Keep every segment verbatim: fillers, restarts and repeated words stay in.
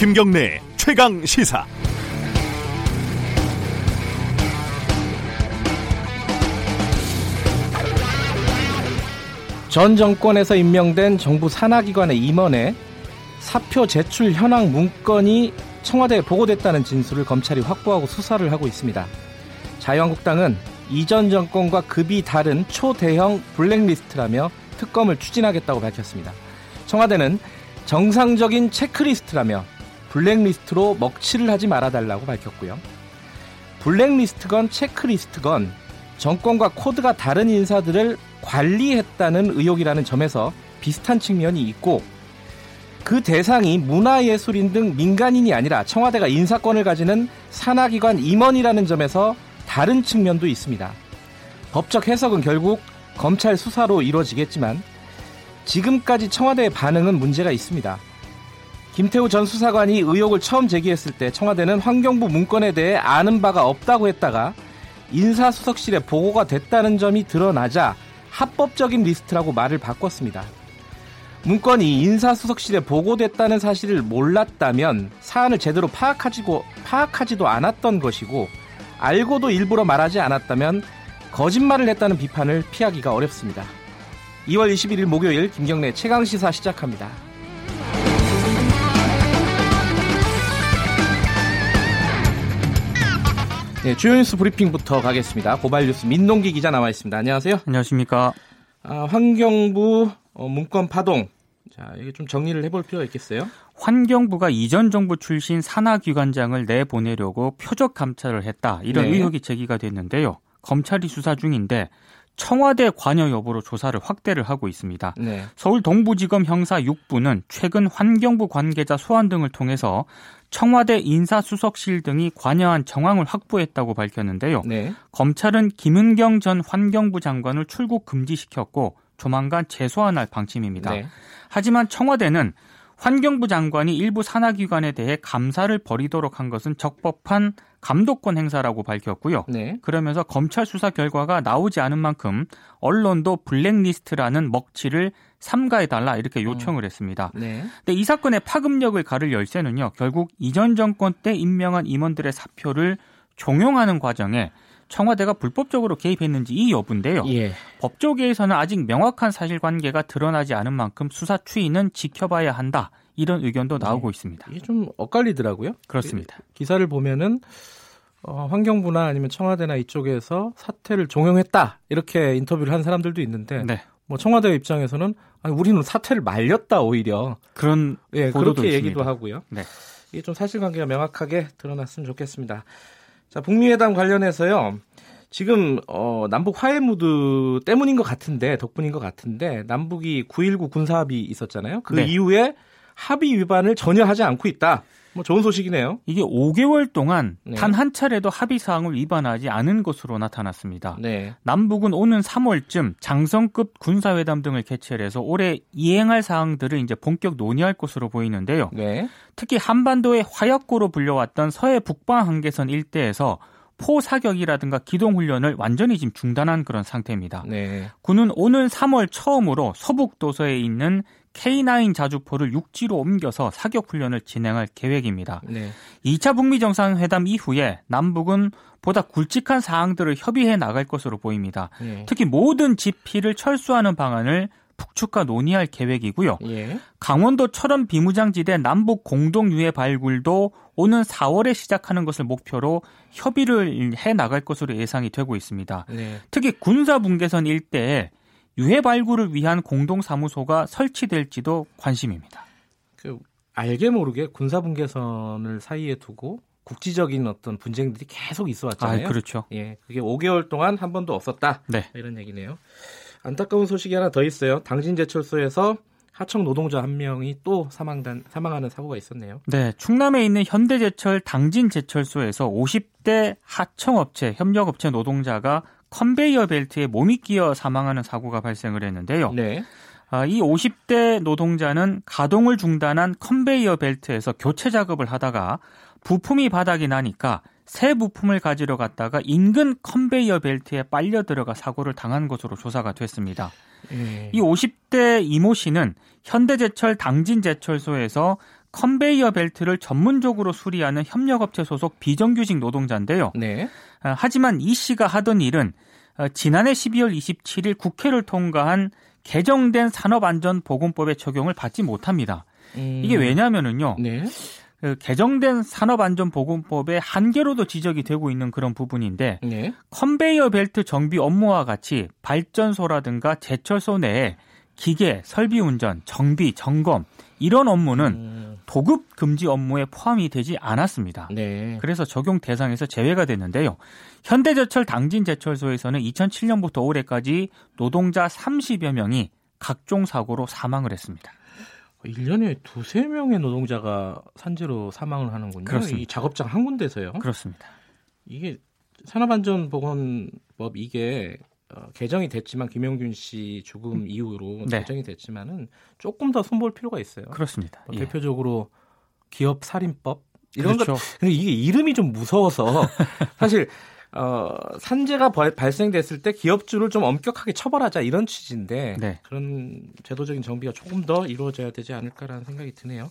김경래 최강시사. 전 정권에서 임명된 정부 산하기관의 임원의 사표 제출 현황 문건이 청와대에 보고됐다는 진술을 검찰이 확보하고 수사를 하고 있습니다. 자유한국당은 이전 정권과 급이 다른 초대형 블랙리스트라며 특검을 추진하겠다고 밝혔습니다. 청와대는 정상적인 체크리스트라며 블랙리스트로 먹칠을 하지 말아달라고 밝혔고요. 블랙리스트건 체크리스트건 정권과 코드가 다른 인사들을 관리했다는 의혹이라는 점에서 비슷한 측면이 있고, 그 대상이 문화예술인 등 민간인이 아니라 청와대가 인사권을 가지는 산하기관 임원이라는 점에서 다른 측면도 있습니다. 법적 해석은 결국 검찰 수사로 이루어지겠지만 지금까지 청와대의 반응은 문제가 있습니다. 김태우 전 수사관이 의혹을 처음 제기했을 때 청와대는 환경부 문건에 대해 아는 바가 없다고 했다가 인사수석실에 보고가 됐다는 점이 드러나자 합법적인 리스트라고 말을 바꿨습니다. 문건이 인사수석실에 보고됐다는 사실을 몰랐다면 사안을 제대로 파악하지고, 파악하지도 않았던 것이고, 알고도 일부러 말하지 않았다면 거짓말을 했다는 비판을 피하기가 어렵습니다. 이월 이십일일 목요일 김경래 최강시사 시작합니다. 네, 주요 뉴스 브리핑부터 가겠습니다. 고발 뉴스 민동기 기자 나와 있습니다. 안녕하세요. 안녕하십니까. 아, 환경부 어, 문건 파동. 자, 이게 좀 정리를 해볼 필요가 있겠어요? 환경부가 이전 정부 출신 산하기관장을 내보내려고 표적 감찰을 했다, 이런 네. 의혹이 제기가 됐는데요. 검찰이 수사 중인데 청와대 관여 여부로 조사를 확대를 하고 있습니다. 네. 서울 동부지검 형사 육 부는 최근 환경부 관계자 소환 등을 통해서 청와대 인사수석실 등이 관여한 정황을 확보했다고 밝혔는데요. 네. 검찰은 김은경 전 환경부 장관을 출국 금지시켰고 조만간 재소환할 방침입니다. 네. 하지만 청와대는 환경부 장관이 일부 산하기관에 대해 감사를 벌이도록 한 것은 적법한 감독권 행사라고 밝혔고요. 네. 그러면서 검찰 수사 결과가 나오지 않은 만큼 언론도 블랙리스트라는 먹칠을 삼가해달라, 이렇게 요청을 했습니다. 네. 근데 이 사건의 파급력을 가를 열쇠는요, 결국 이전 정권 때 임명한 임원들의 사표를 종용하는 과정에 청와대가 불법적으로 개입했는지 이 여부인데요. 예. 법조계에서는 아직 명확한 사실관계가 드러나지 않은 만큼 수사 추이는 지켜봐야 한다, 이런 의견도 나오고 네. 있습니다. 이게 좀 엇갈리더라고요. 그렇습니다. 기사를 보면은 어, 환경부나 아니면 청와대나 이쪽에서 사태를 종용했다, 이렇게 인터뷰를 한 사람들도 있는데 네. 뭐 청와대 입장에서는 아니, 우리는 사태를 말렸다 오히려, 그런 예, 보도도 그렇게 있습니다. 얘기도 하고요. 네. 이게 좀 사실관계가 명확하게 드러났으면 좋겠습니다. 자, 북미회담 관련해서요. 지금 어, 남북 화해 무드 때문인 것 같은데, 덕분인 것 같은데, 남북이 구일구 군사합의 있었잖아요. 그 네. 이후에 합의 위반을 전혀 하지 않고 있다. 뭐 좋은 소식이네요. 이게 오 개월 동안 네. 단 한 차례도 합의 사항을 위반하지 않은 것으로 나타났습니다. 네. 남북은 오는 삼월쯤 장성급 군사회담 등을 개최를 해서 올해 이행할 사항들을 이제 본격 논의할 것으로 보이는데요. 네. 특히 한반도의 화약고로 불려왔던 서해 북방 한계선 일대에서 포사격이라든가 기동훈련을 완전히 지금 중단한 그런 상태입니다. 네. 군은 오는 삼월 처음으로 서북도서에 있는 케이 나인 자주포를 육지로 옮겨서 사격훈련을 진행할 계획입니다. 네. 이 차 북미 정상회담 이후에 남북은 보다 굵직한 사항들을 협의해 나갈 것으로 보입니다. 네. 특히 모든 지피를 철수하는 방안을 북측과 논의할 계획이고요. 예. 강원도 철원 비무장지대 남북 공동유해 발굴도 오는 사월에 시작하는 것을 목표로 협의를 해나갈 것으로 예상이 되고 있습니다. 네. 특히 군사분계선 일대에 유해 발굴을 위한 공동사무소가 설치될지도 관심입니다. 그 알게 모르게 군사분계선을 사이에 두고 국지적인 어떤 분쟁들이 계속 있어 왔잖아요. 아, 그렇죠. 예, 그게 오 개월 동안 한 번도 없었다. 네. 이런 얘기네요. 안타까운 소식이 하나 더 있어요. 당진제철소에서 하청 노동자 한 명이 또 사망단, 사망하는 사고가 있었네요. 네, 충남에 있는 현대제철 당진제철소에서 오십 대 하청업체, 협력업체 노동자가 컨베이어 벨트에 몸이 끼어 사망하는 사고가 발생을 했는데요. 네. 아, 이 오십 대 노동자는 가동을 중단한 컨베이어 벨트에서 교체 작업을 하다가 부품이 바닥이 나니까 새 부품을 가지러 갔다가 인근 컨베이어 벨트에 빨려 들어가 사고를 당한 것으로 조사가 됐습니다. 네. 이 오십 대 이모 씨는 현대제철 당진제철소에서 컨베이어 벨트를 전문적으로 수리하는 협력업체 소속 비정규직 노동자인데요. 네. 아, 하지만 이 씨가 하던 일은 아, 지난해 십이월 이십칠일 국회를 통과한 개정된 산업안전보건법의 적용을 받지 못합니다. 음. 이게 왜냐면은요. 네. 그 개정된 산업안전보건법의 한계로도 지적이 되고 있는 그런 부분인데 네. 컨베이어 벨트 정비 업무와 같이 발전소라든가 제철소 내에 기계, 설비 운전, 정비, 점검 이런 업무는 음. 도급 금지 업무에 포함이 되지 않았습니다. 네. 그래서 적용 대상에서 제외가 됐는데요. 현대제철 당진 제철소에서는 이천칠년부터 올해까지 노동자 삼십여 명이 각종 사고로 사망을 했습니다. 일 년에 두세 명의 노동자가 산재로 사망을 하는군요. 그렇습니다. 이 작업장 한 군데서요. 그렇습니다. 이게 산업안전보건법 이게 어, 개정이 됐지만 김영균 씨 죽음 이후로 네. 개정이 됐지만은 조금 더 손볼 필요가 있어요. 그렇습니다. 뭐 예. 대표적으로 기업 살인법 이런 그렇죠. 것. 근데 이게 이름이 좀 무서워서 사실 어, 산재가 발생됐을 때 기업주를 좀 엄격하게 처벌하자 이런 취지인데 네. 그런 제도적인 정비가 조금 더 이루어져야 되지 않을까라는 생각이 드네요.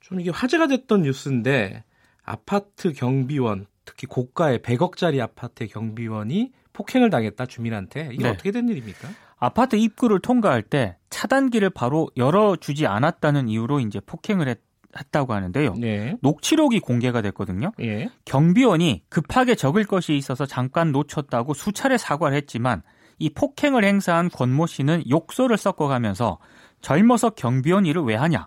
좀 이게 화제가 됐던 뉴스인데 아파트 경비원 특히 고가의 백억짜리 아파트 경비원이 폭행을 당했다 주민한테 이게 네. 어떻게 된 일입니까? 아파트 입구를 통과할 때 차단기를 바로 열어주지 않았다는 이유로 이제 폭행을 했. 했다고 하는데요. 네. 녹취록이 공개가 됐거든요. 네. 경비원이 급하게 적을 것이 있어서 잠깐 놓쳤다고 수차례 사과를 했지만 이 폭행을 행사한 권모 씨는 욕설을 섞어가면서 젊어서 경비원 일을 왜 하냐.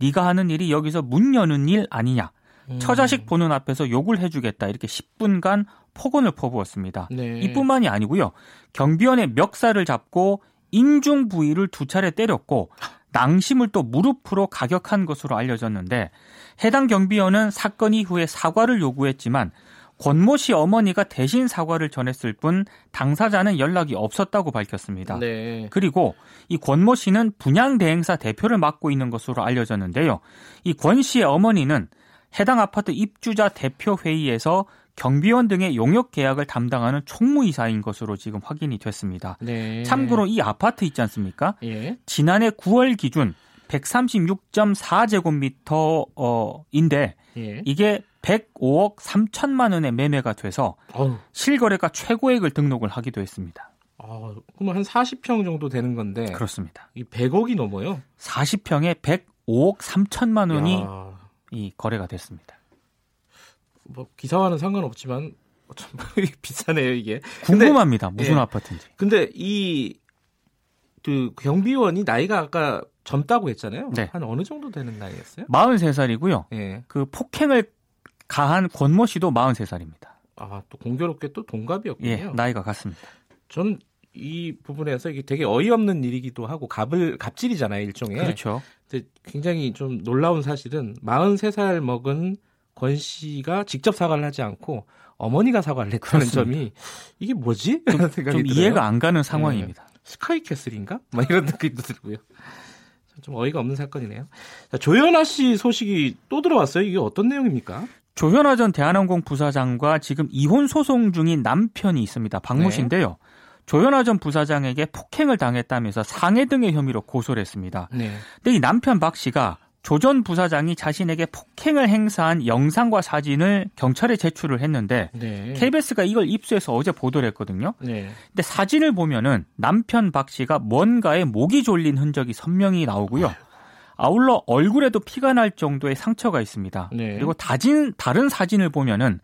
네가 하는 일이 여기서 문 여는 일 아니냐. 음. 처자식 보는 앞에서 욕을 해주겠다. 이렇게 십 분간 폭언을 퍼부었습니다. 네. 이뿐만이 아니고요. 경비원의 멱살을 잡고 인중 부위를 두 차례 때렸고 낭심을 또 무릎으로 가격한 것으로 알려졌는데 해당 경비원은 사건 이후에 사과를 요구했지만 권모 씨 어머니가 대신 사과를 전했을 뿐 당사자는 연락이 없었다고 밝혔습니다. 네. 그리고 이 권모 씨는 분양대행사 대표를 맡고 있는 것으로 알려졌는데요. 이 권 씨의 어머니는 해당 아파트 입주자 대표 회의에서 경비원 등의 용역 계약을 담당하는 총무이사인 것으로 지금 확인이 됐습니다. 네. 참고로 이 아파트 있지 않습니까? 예. 지난해 구월 기준 백삼십육점사 제곱미터인데 예. 이게 백오억 삼천만 원에 매매가 돼서 어휴. 실거래가 최고액을 등록을 하기도 했습니다. 어, 그러면 한 사십 평 정도 되는 건데 그렇습니다. 이 백억이 넘어요? 사십 평에 백오억 삼천만 원이 야. 이 거래가 됐습니다. 뭐 기사와는 상관없지만 참 비싸네요 이게. 궁금합니다. 근데, 무슨 예. 아파트인지. 근데 이 그 경비원이 나이가 아까 젊다고 했잖아요. 네. 한 어느 정도 되는 나이였어요? 마흔세 살이고요. 예. 그 폭행을 가한 권모 씨도 마흔세 살입니다. 아, 또 공교롭게 또 동갑이었군요. 예, 나이가 같습니다. 저는 이 부분에서 이게 되게 어이없는 일이기도 하고 갑을 갑질이잖아요 일종의. 그렇죠. 근데 굉장히 좀 놀라운 사실은 마흔세 살 먹은 권 씨가 직접 사과를 하지 않고 어머니가 사과를 했다는 점이 이게 뭐지? 좀, 좀 이해가 안 가는 상황입니다. 네. 스카이캐슬인가? 막 이런 느낌도 들고요. 좀 어이가 없는 사건이네요. 자, 조현아 씨 소식이 또 들어왔어요. 이게 어떤 내용입니까? 조현아 전 대한항공 부사장과 지금 이혼 소송 중인 남편이 있습니다. 박모 씨인데요. 네. 조현아 전 부사장에게 폭행을 당했다면서 상해 등의 혐의로 고소를 했습니다. 네. 근데 이 남편 박 씨가 조 전 부사장이 자신에게 폭행을 행사한 영상과 사진을 경찰에 제출을 했는데 네. 케이비에스가 이걸 입수해서 어제 보도를 했거든요. 네. 근데 사진을 보면은 남편 박 씨가 뭔가에 목이 졸린 흔적이 선명히 나오고요. 아울러 얼굴에도 피가 날 정도의 상처가 있습니다. 네. 그리고 다진, 다른 사진을 보면은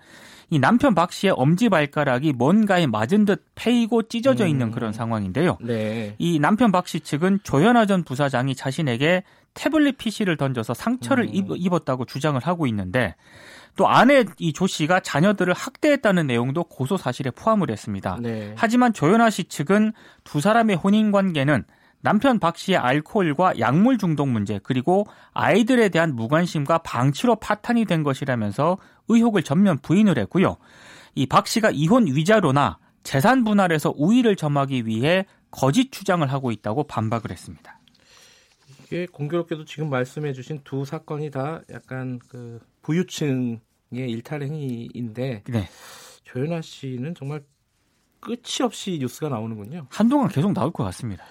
이 남편 박 씨의 엄지발가락이 뭔가에 맞은 듯 패이고 찢어져 있는 음. 그런 상황인데요. 네. 이 남편 박 씨 측은 조현아 전 부사장이 자신에게 태블릿 피씨를 던져서 상처를 음. 입었다고 주장을 하고 있는데 또 아내 이 조 씨가 자녀들을 학대했다는 내용도 고소 사실에 포함을 했습니다. 네. 하지만 조현아 씨 측은 두 사람의 혼인관계는 남편 박 씨의 알코올과 약물 중독 문제 그리고 아이들에 대한 무관심과 방치로 파탄이 된 것이라면서 의혹을 전면 부인을 했고요. 이 박 씨가 이혼 위자료나 재산 분할에서 우위를 점하기 위해 거짓 주장을 하고 있다고 반박을 했습니다. 이게 공교롭게도 지금 말씀해 주신 두 사건이 다 약간 그 부유층의 일탈 행위인데 네. 조현아 씨는 정말 끝이 없이 뉴스가 나오는군요. 한동안 계속 나올 것 같습니다.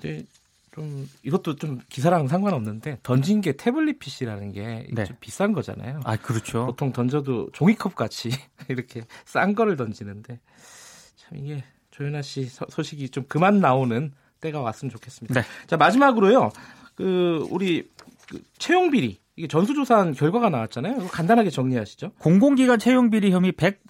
근데 좀 이것도 좀 기사랑 상관없는데 던진 게 태블릿 피시라는 게 좀 네. 비싼 거잖아요. 아, 그렇죠. 보통 던져도 종이컵 같이 이렇게 싼 거를 던지는데 참 이게 조현아 씨 소식이 좀 그만 나오는 때가 왔으면 좋겠습니다. 네. 자, 마지막으로요. 그 우리 그 채용 비리 이게 전수조사한 결과가 나왔잖아요. 이거 간단하게 정리하시죠. 공공기관 채용비리 혐의 백팔십이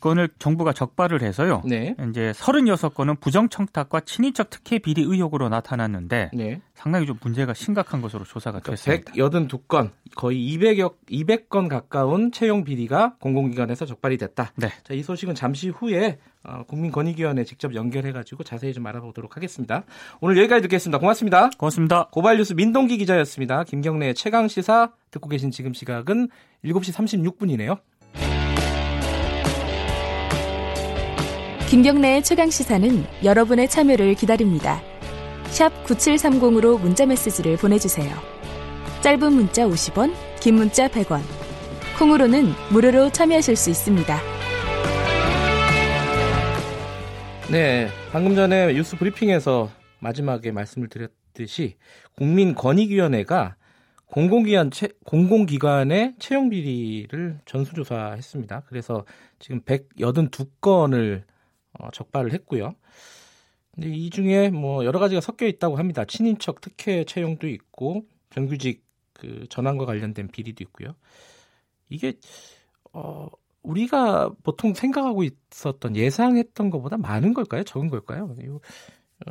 건을 정부가 적발을 해서요. 네. 이제 삼십육 건은 부정청탁과 친인척 특혜 비리 의혹으로 나타났는데 네. 상당히 좀 문제가 심각한 것으로 조사가 됐습니다. 백팔십이 건, 거의 이백여, 이백 건 가까운 채용비리가 공공기관에서 적발이 됐다. 네. 자, 이 소식은 잠시 후에 국민권익위원회 직접 연결해가지고 자세히 좀 알아보도록 하겠습니다. 오늘 여기까지 듣겠습니다. 고맙습니다. 고맙습니다. 고발뉴스 민동기 기자였습니다. 김경래의 최강시사 듣고 계신 지금 시각은 일곱 시 삼십육 분이네요. 김경래의 최강시사는 여러분의 참여를 기다립니다. 샵 구칠삼공으로 문자메시지를 보내주세요. 짧은 문자 오십 원, 긴 문자 백 원. 콩으로는 무료로 참여하실 수 있습니다. 네, 방금 전에 뉴스 브리핑에서 마지막에 말씀을 드렸듯이 국민권익위원회가 공공기관 채, 공공기관의 채용비리를 전수조사했습니다. 그래서 지금 백팔십이 건을 어, 적발을 했고요. 근데 이 중에 뭐 여러 가지가 섞여 있다고 합니다. 친인척 특혜 채용도 있고 정규직 그 전환과 관련된 비리도 있고요. 이게 어, 우리가 보통 생각하고 있었던 예상했던 것보다 많은 걸까요? 적은 걸까요?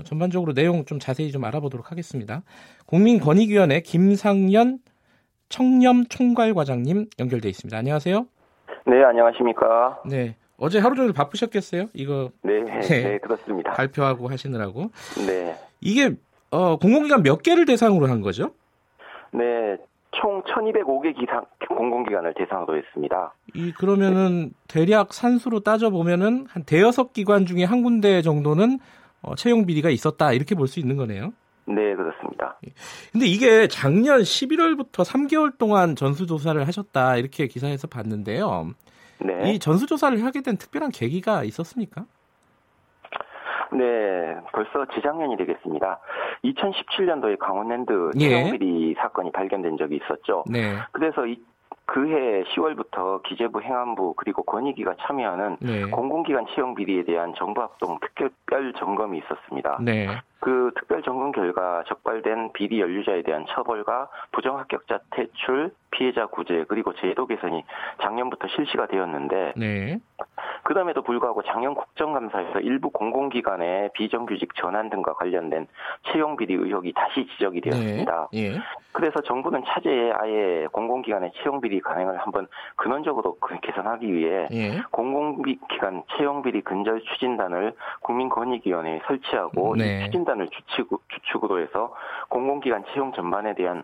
전반적으로 내용 좀 자세히 좀 알아보도록 하겠습니다. 국민권익위원회 김상연 청렴 총괄과장님 연결돼 있습니다. 안녕하세요. 네, 안녕하십니까. 네. 어제 하루 종일 바쁘셨겠어요? 이거 네, 네, 네 그렇습니다. 발표하고 하시느라고. 네. 이게 어, 공공기관 몇 개를 대상으로 한 거죠? 네, 총 천이백오 개 기상 공공기관을 대상으로 했습니다. 이 그러면은 네. 대략 산수로 따져 보면은 한 대여섯 기관 중에 한 군데 정도는 어, 채용 비리가 있었다 이렇게 볼 수 있는 거네요. 네, 그렇습니다. 근데 이게 작년 십일월부터 삼 개월 동안 전수조사를 하셨다 이렇게 기사에서 봤는데요. 네. 이 전수조사를 하게 된 특별한 계기가 있었습니까? 네, 벌써 재작년이 되겠습니다. 이천십칠 년도에 강원랜드 채용비리 예. 사건이 발견된 적이 있었죠. 네. 그래서 이, 그해 시월부터 기재부, 행안부 그리고 권익위가 참여하는 네. 공공기관 채용비리에 대한 정부합동 특별 점검이 있었습니다. 네. 그 특별 점검 결과 적발된 비리 연루자에 대한 처벌과 부정합격자 퇴출, 피해자 구제 그리고 제도 개선이 작년부터 실시가 되었는데 네. 그다음에도 불구하고 작년 국정감사에서 일부 공공기관의 비정규직 전환 등과 관련된 채용 비리 의혹이 다시 지적이 되었습니다. 네. 네. 그래서 정부는 차제에 아예 공공기관의 채용 비리 관행을 한번 근원적으로 개선하기 위해 네. 공공기관 채용 비리 근절 추진단을 국민권익위원회에 설치하고 네. 추진 을 주축으로 해서 공공기관 채용 전반에 대한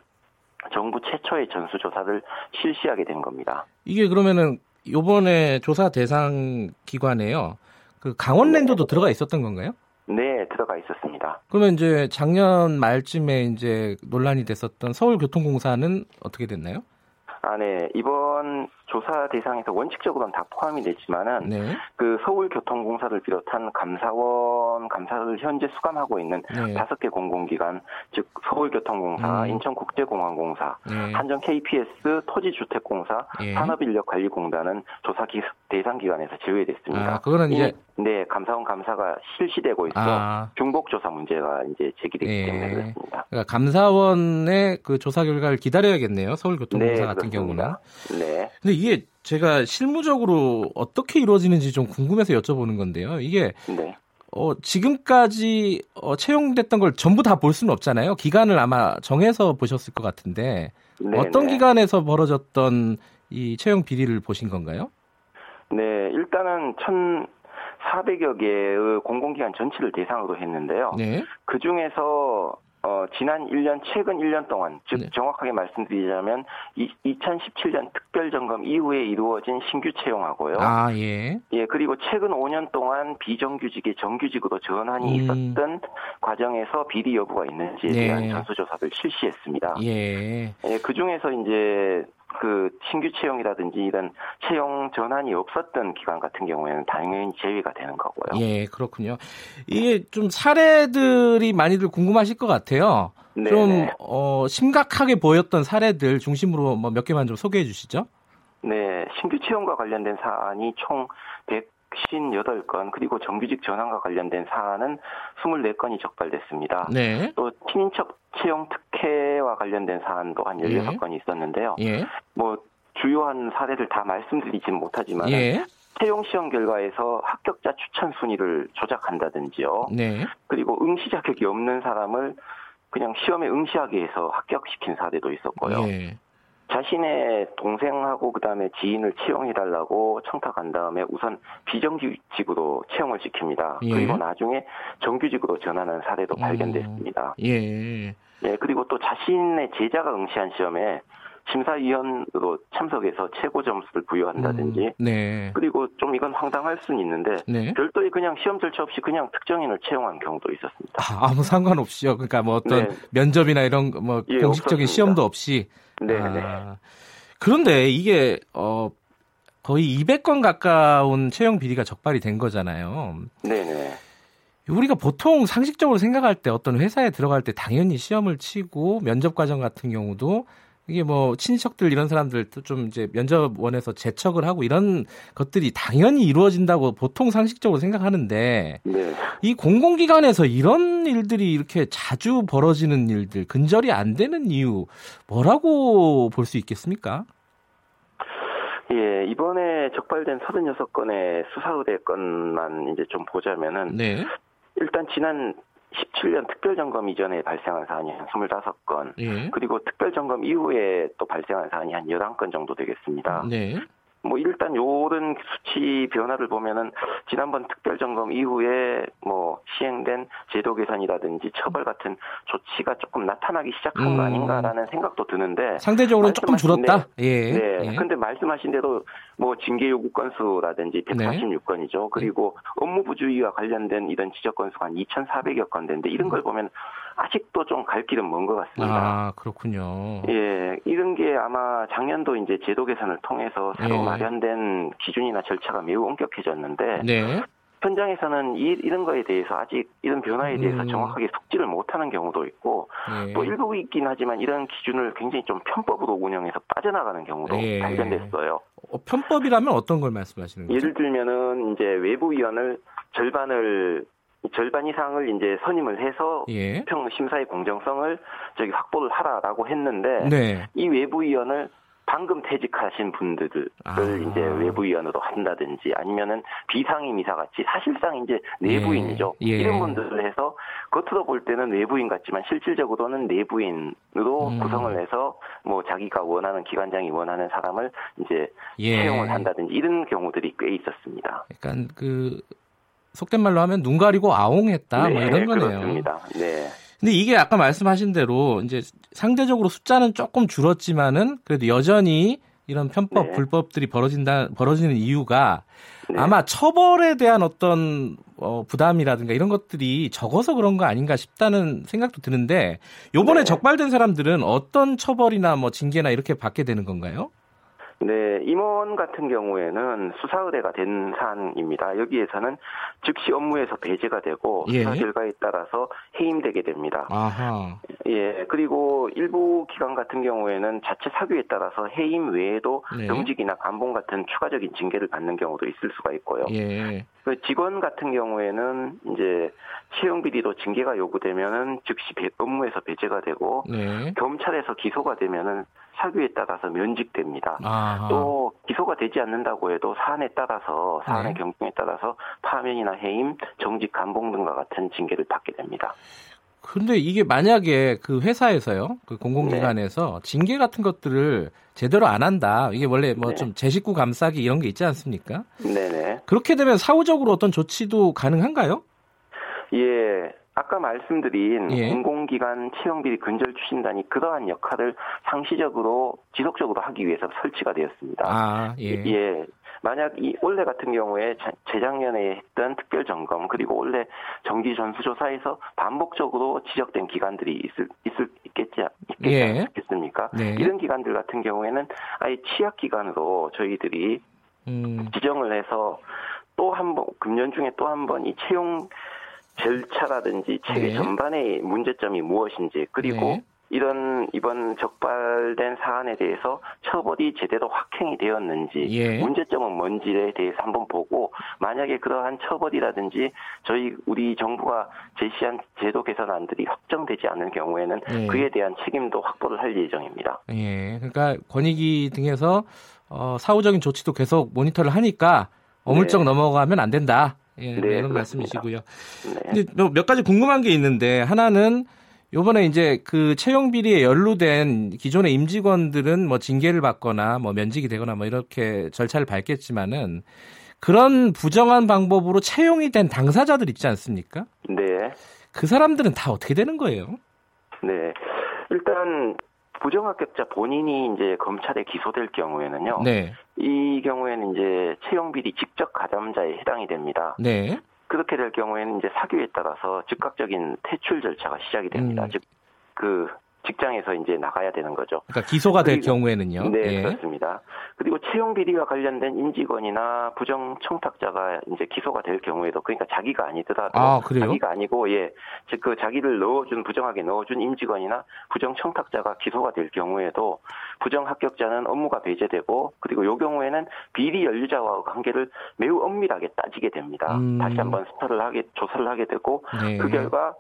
정부 최초의 전수조사를 실시하게 된 겁니다. 이게 그러면은 이번에 조사 대상 기관에요. 그 강원랜드도 들어가 있었던 건가요? 네, 들어가 있었습니다. 그러면 이제 작년 말쯤에 이제 논란이 됐었던 서울교통공사는 어떻게 됐나요? 아, 네. 이번 조사 대상에서 원칙적으로는 다 포함이 됐지만은 네. 그 서울교통공사를 비롯한 감사원 감사를 현재 수감하고 있는 다섯 네. 개 공공기관, 즉 서울교통공사, 음. 인천국제공항공사, 네. 한전 케이피에스, 토지주택공사, 네. 산업인력관리공단은 조사 대상 기관에서 제외됐습니다. 아, 그거는 이제 네 감사원 감사가 실시되고 있어 아. 중복 조사 문제가 이제 제기되기 네. 때문에 그렇습니다. 그러니까 감사원의 그 조사 결과를 기다려야겠네요. 서울교통공사 네, 같은 그렇습니다. 경우는. 네. 근데 이게 제가 실무적으로 어떻게 이루어지는지 좀 궁금해서 여쭤보는 건데요. 이게 네. 어, 지금까지 어, 채용됐던 걸 전부 다 볼 수는 없잖아요. 기간을 아마 정해서 보셨을 것 같은데 네, 어떤 네. 기간에서 벌어졌던 이 채용 비리를 보신 건가요? 네, 일단은 천 사백여 개의 공공기관 전체를 대상으로 했는데요. 네. 그 중에서 어, 지난 일 년, 최근 일 년 동안, 즉 네. 정확하게 말씀드리자면 이, 이천십칠 년 특별점검 이후에 이루어진 신규 채용하고요. 아, 예. 예, 그리고 최근 오 년 동안 비정규직이 정규직으로 전환이 음. 있었던 과정에서 비리 여부가 있는지에 네. 대한 전수조사를 실시했습니다. 예. 예, 그중에서 이제 그 신규 채용이라든지 이런 채용 전환이 없었던 기간 같은 경우에는 당연히 제외가 되는 거고요. 예, 그렇군요. 이게 좀 사례들이 많이들 궁금하실 것 같아요. 네네. 좀 어, 심각하게 보였던 사례들 중심으로 뭐 몇 개만 좀 소개해 주시죠. 네, 신규 채용과 관련된 사안이 총 백십팔 건, 그리고 정규직 전환과 관련된 사안은 이십사 건이 적발됐습니다. 네. 또 친인척 채용 특혜와 관련된 사안도 한 십육 건이 예. 있었는데요. 예. 뭐 주요한 사례를 다 말씀드리지는 못하지만 예. 채용 시험 결과에서 합격자 추천 순위를 조작한다든지요. 네. 그리고 응시 자격이 없는 사람을 그냥 시험에 응시하게 해서 합격시킨 사례도 있었고요. 예. 자신의 동생하고 그다음에 지인을 채용해달라고 청탁한 다음에 우선 비정규직으로 채용을 시킵니다. 예. 그리고 나중에 정규직으로 전환하는 사례도 음. 발견됐습니다. 예. 네, 그리고 또 자신의 제자가 응시한 시험에 심사위원으로 참석해서 최고 점수를 부여한다든지 음, 네. 그리고 좀 이건 황당할 수는 있는데 네. 별도의 그냥 시험 절차 없이 그냥 특정인을 채용한 경우도 있었습니다. 아, 아무 상관없이요? 그러니까 뭐 어떤 네. 면접이나 이런 뭐 예, 공식적인 없었습니다. 시험도 없이? 네. 아, 그런데 이게 어, 거의 이백 건 가까운 채용 비리가 적발이 된 거잖아요. 네네. 우리가 보통 상식적으로 생각할 때 어떤 회사에 들어갈 때 당연히 시험을 치고 면접 과정 같은 경우도 이게 뭐 친척들 이런 사람들도 좀 이제 면접원에서 재척을 하고 이런 것들이 당연히 이루어진다고 보통 상식적으로 생각하는데 네. 이 공공기관에서 이런 일들이 이렇게 자주 벌어지는 일들 근절이 안 되는 이유 뭐라고 볼 수 있겠습니까? 예, 이번에 적발된 서른여섯 건의 수사 의뢰 건만 이제 좀 보자면은 네. 일단 지난 십칠 년 특별점검 이전에 발생한 사안이 한 이십오 건, 예. 그리고 특별점검 이후에 또 발생한 사안이 한 십일 건 정도 되겠습니다. 네. 뭐 일단 이런 수치 변화를 보면은 지난번 특별점검 이후에 뭐 시행된 제도 개선이라든지 처벌 같은 조치가 조금 나타나기 시작한 음. 거 아닌가라는 생각도 드는데 상대적으로 조금 줄었다. 데, 예. 네. 예. 근데 말씀하신 대로 뭐 징계 요구 건수라든지 백팔십육 건이죠. 네. 그리고 업무 부주의와 관련된 이런 지적 건수가 한 이천사백여 건 되는데 이런 걸 보면 아직도 좀 갈 길은 먼 것 같습니다. 아, 그렇군요. 예, 이런 게 아마 작년도 이제 제도 개선을 통해서 새로 예. 마련된 기준이나 절차가 매우 엄격해졌는데 네. 현장에서는 이, 이런 거에 대해서 아직 이런 변화에 대해서 음. 정확하게 속지를 못하는 경우도 있고 네. 또 일부 있긴 하지만 이런 기준을 굉장히 좀 편법으로 운영해서 빠져나가는 경우도 네. 발견됐어요. 어, 편법이라면 어떤 걸 말씀하시는 거죠? 예를 들면은 이제 외부위원을 절반을 절반 이상을 이제 선임을 해서 예. 평 심사의 공정성을 저기 확보를 하라라고 했는데 네. 이 외부위원을 방금 퇴직하신 분들을 아. 이제 외부위원으로 한다든지 아니면은 비상임 이사 같이 사실상 이제 내부인이죠. 예. 예. 이런 분들을 해서 겉으로 볼 때는 외부인 같지만 실질적으로는 내부인으로 음. 구성을 해서 뭐 자기가 원하는 기관장이 원하는 사람을 이제 예. 채용을 한다든지 이런 경우들이 꽤 있었습니다. 약간 그 속된 말로 하면 눈 가리고 아옹했다 네, 뭐 이런 거네요. 그렇습니다. 네. 근데 이게 아까 말씀하신 대로 이제 상대적으로 숫자는 조금 줄었지만은 그래도 여전히 이런 편법 네. 불법들이 벌어진다 벌어지는 이유가 네. 아마 처벌에 대한 어떤 어, 부담이라든가 이런 것들이 적어서 그런 거 아닌가 싶다는 생각도 드는데 요번에 네. 적발된 사람들은 어떤 처벌이나 뭐 징계나 이렇게 받게 되는 건가요? 네, 임원 같은 경우에는 수사 의뢰가 된 사안입니다. 여기에서는 즉시 업무에서 배제가 되고 예. 수사 결과에 따라서 해임되게 됩니다. 아하. 예, 그리고 일부 기관 같은 경우에는 자체 사규에 따라서 해임 외에도 네. 경직이나 감봉 같은 추가적인 징계를 받는 경우도 있을 수가 있고요. 예. 직원 같은 경우에는 이제 채용 비리로 징계가 요구되면은 즉시 배, 업무에서 배제가 되고 네. 검찰에서 기소가 되면은 사규에 따라서 면직됩니다. 아하. 또 기소가 되지 않는다고 해도 사안에 따라서 사안의 네. 경중에 따라서 파면이나 해임, 정직 감봉 등과 같은 징계를 받게 됩니다. 근데 이게 만약에 그 회사에서요, 그 공공기관에서 네. 징계 같은 것들을 제대로 안 한다. 이게 원래 뭐 좀 제 식구 감싸기 이런 게 있지 않습니까? 네네. 그렇게 되면 사후적으로 어떤 조치도 가능한가요? 예. 아까 말씀드린 예. 공공기관 채용비리 근절 추진단이 그러한 역할을 상시적으로 지속적으로 하기 위해서 설치가 되었습니다. 아, 예. 예. 만약 이 올해 같은 경우에 재작년에 했던 특별점검 그리고 올해 정기 전수조사에서 반복적으로 지적된 기관들이 있을, 있을 있겠지, 있겠지 예. 않겠습니까? 않습니까? 네. 이런 기관들 같은 경우에는 아예 취약기관으로 저희들이 음. 지정을 해서 또 한 번, 금년 중에 또 한 번 이 채용 절차라든지 체계 네. 전반의 문제점이 무엇인지, 그리고 네. 이런 이번 적발된 사안에 대해서 처벌이 제대로 확행이 되었는지 예. 문제점은 뭔지에 대해서 한번 보고, 만약에 그러한 처벌이라든지 저희 우리 정부가 제시한 제도 개선안들이 확정되지 않은 경우에는 예. 그에 대한 책임도 확보를 할 예정입니다. 예, 그러니까 권익위 등에서 어, 사후적인 조치도 계속 모니터를 하니까 어물쩍 네. 넘어가면 안 된다. 예, 네, 이런 그렇습니다. 말씀이시고요. 네. 근데 몇 가지 궁금한 게 있는데, 하나는 요번에 이제 그 채용 비리에 연루된 기존의 임직원들은 뭐 징계를 받거나 뭐 면직이 되거나 뭐 이렇게 절차를 밟겠지만은, 그런 부정한 방법으로 채용이 된 당사자들 있지 않습니까? 네. 그 사람들은 다 어떻게 되는 거예요? 네. 일단 부정합격자 본인이 이제 검찰에 기소될 경우에는요. 네. 이 경우에는 이제 채용 비리 직접 가담자에 해당이 됩니다. 네. 그렇게 될 경우에는 이제 사규에 따라서 즉각적인 퇴출 절차가 시작이 됩니다. 음. 즉, 그 직장에서 이제 나가야 되는 거죠. 그러니까 기소가 그리고, 될 경우에는요. 네, 예. 그렇습니다. 그리고 채용 비리와 관련된 임직원이나 부정 청탁자가 이제 기소가 될 경우에도, 그러니까 자기가 아니더라도 아, 자기가 아니고 예, 즉 그 자기를 넣어준 부정하게 넣어준 임직원이나 부정 청탁자가 기소가 될 경우에도 부정 합격자는 업무가 배제되고, 그리고 이 경우에는 비리 연루자와 관계를 매우 엄밀하게 따지게 됩니다. 음. 다시 한번 스타를 하게 조사를 하게 되고 네. 그 결과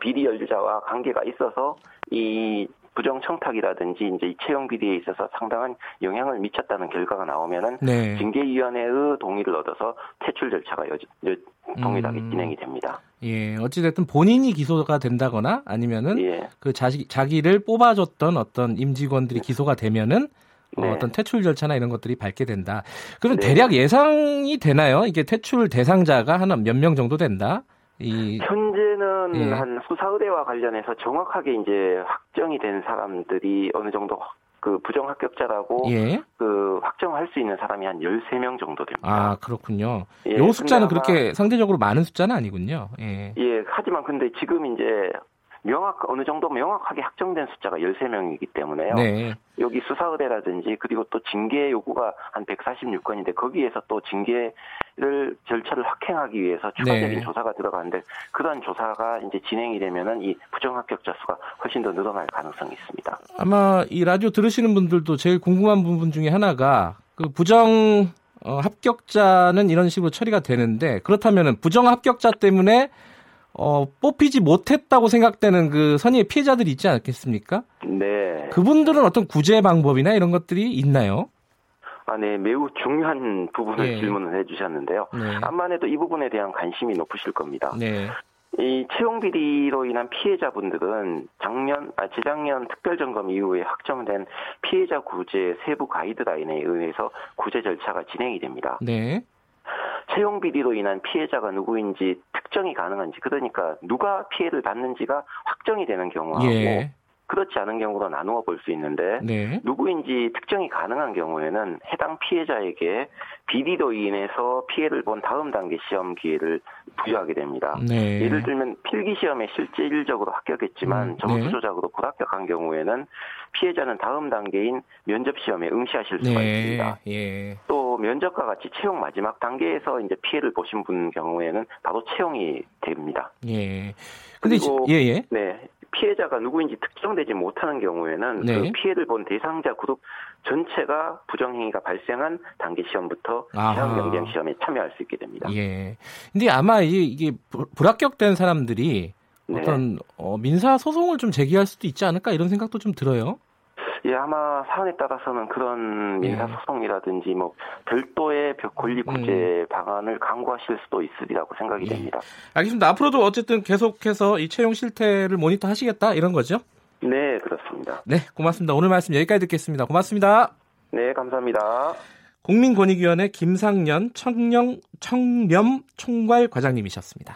비리 연루자와 관계가 있어서 이 부정 청탁이라든지 이제 이 채용 비리에 있어서 상당한 영향을 미쳤다는 결과가 나오면은 네. 징계위원회의 동의를 얻어서 퇴출 절차가 여, 여, 동일하게 음. 진행이 됩니다. 예, 어찌됐든 본인이 기소가 된다거나 아니면은 예. 그 자식 자기를 뽑아줬던 어떤 임직원들이 기소가 되면은 네. 어, 어떤 퇴출 절차나 이런 것들이 밟게 된다. 그럼 네. 대략 예상이 되나요? 이게 퇴출 대상자가 한 몇 명 정도 된다? 이... 현재는 예. 한 수사 의뢰와 관련해서 정확하게 이제 확정이 된 사람들이 어느 정도 그 부정 합격자라고 예. 그 확정할 수 있는 사람이 한 열세 명 정도 됩니다. 아, 그렇군요. 예, 요 숫자는 그렇게 상대적으로 많은 숫자는 아니군요. 예. 예, 하지만 근데 지금 이제 명확 어느 정도 명확하게 확정된 숫자가 열세 명이기 때문에요. 네. 여기 수사 의뢰라든지 그리고 또 징계 요구가 한 백사십육 건인데 거기에서 또 징계를 절차를 확행하기 위해서 추가적인 네. 조사가 들어가는데, 그러한 조사가 이제 진행이 되면은 이 부정 합격자 수가 훨씬 더 늘어날 가능성이 있습니다. 아마 이 라디오 들으시는 분들도 제일 궁금한 부분 중에 하나가 그 부정 어, 합격자는 이런 식으로 처리가 되는데, 그렇다면은 부정 합격자 때문에 어, 뽑히지 못했다고 생각되는 그 선의의 피해자들이 있지 않겠습니까? 네. 그분들은 어떤 구제 방법이나 이런 것들이 있나요? 아, 네. 매우 중요한 부분을 네. 질문을 해주셨는데요. 네. 암만 해도 이 부분에 대한 관심이 높으실 겁니다. 네. 이 채용 비리로 인한 피해자분들은 작년, 아, 재작년 특별점검 이후에 확정된 피해자 구제 세부 가이드라인에 의해서 구제 절차가 진행이 됩니다. 네. 채용 비리로 인한 피해자가 누구인지 특정이 가능한지, 그러니까 누가 피해를 받는지가 확정이 되는 경우하고 예. 그렇지 않은 경우로 나누어 볼 수 있는데 네. 누구인지 특정이 가능한 경우에는 해당 피해자에게 비리로 인해서 피해를 본 다음 단계 시험 기회를 부여하게 됩니다. 네. 예를 들면 필기시험에 실질적으로 합격했지만 음, 점수 네. 조작으로 불합격한 경우에는 피해자는 다음 단계인 면접시험에 응시하실 수가 네. 있습니다. 예. 또 면접과 같이 채용 마지막 단계에서 이제 피해를 보신 분 경우에는 바로 채용이 됩니다. 예. 근데 그리고, 예, 예. 네. 피해자가 누구인지 특정되지 못하는 경우에는 네. 그 피해를 본 대상자 그룹 전체가 부정행위가 발생한 단계 시험부터 시험 경쟁 시험에 참여할 수 있게 됩니다. 예. 근데 아마 이게 불합격된 사람들이 네. 어떤 어, 민사 소송을 좀 제기할 수도 있지 않을까 이런 생각도 좀 들어요. 예, 아마 사안에 따라서는 그런 민사 소송이라든지 뭐 별도의 권리 구제 음. 방안을 강구하실 수도 있으리라고 생각이 예. 됩니다. 알겠습니다. 앞으로도 어쨌든 계속해서 이 채용 실태를 모니터하시겠다 이런 거죠? 네, 그렇습니다. 네, 고맙습니다. 오늘 말씀 여기까지 듣겠습니다. 고맙습니다. 네, 감사합니다. 국민권익위원회 김상년 청렴, 청렴 총괄 과장님이셨습니다.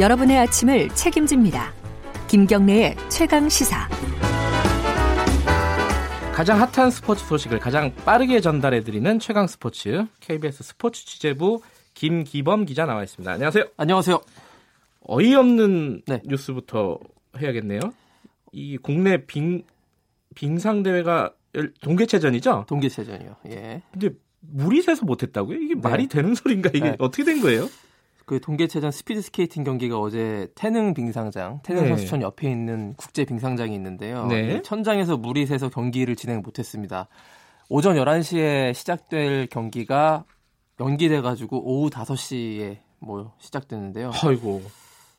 여러분의 아침을 책임집니다. 김경래의 최강시사. 가장 핫한 스포츠 소식을 가장 빠르게 전달해드리는 최강 스포츠, 케이비에스 스포츠 취재부 김기범 기자 나와 있습니다. 안녕하세요. 안녕하세요. 어이없는 네. 뉴스부터 해야겠네요. 이 국내 빙, 빙상대회가 동계체전이죠? 동계체전이요. 예. 근데 물이 새서 못했다고요? 이게 네. 말이 되는 소린가? 이게 네. 어떻게 된 거예요? 그 동계체전 스피드 스케이팅 경기가 어제 태능 빙상장, 태능 선수촌 네. 옆에 있는 국제 빙상장이 있는데요. 네. 천장에서 물이 새서 경기를 진행 못했습니다. 오전 열한 시에 시작될 경기가 연기돼가지고 오후 다섯 시에 뭐 시작됐는데요. 아이고.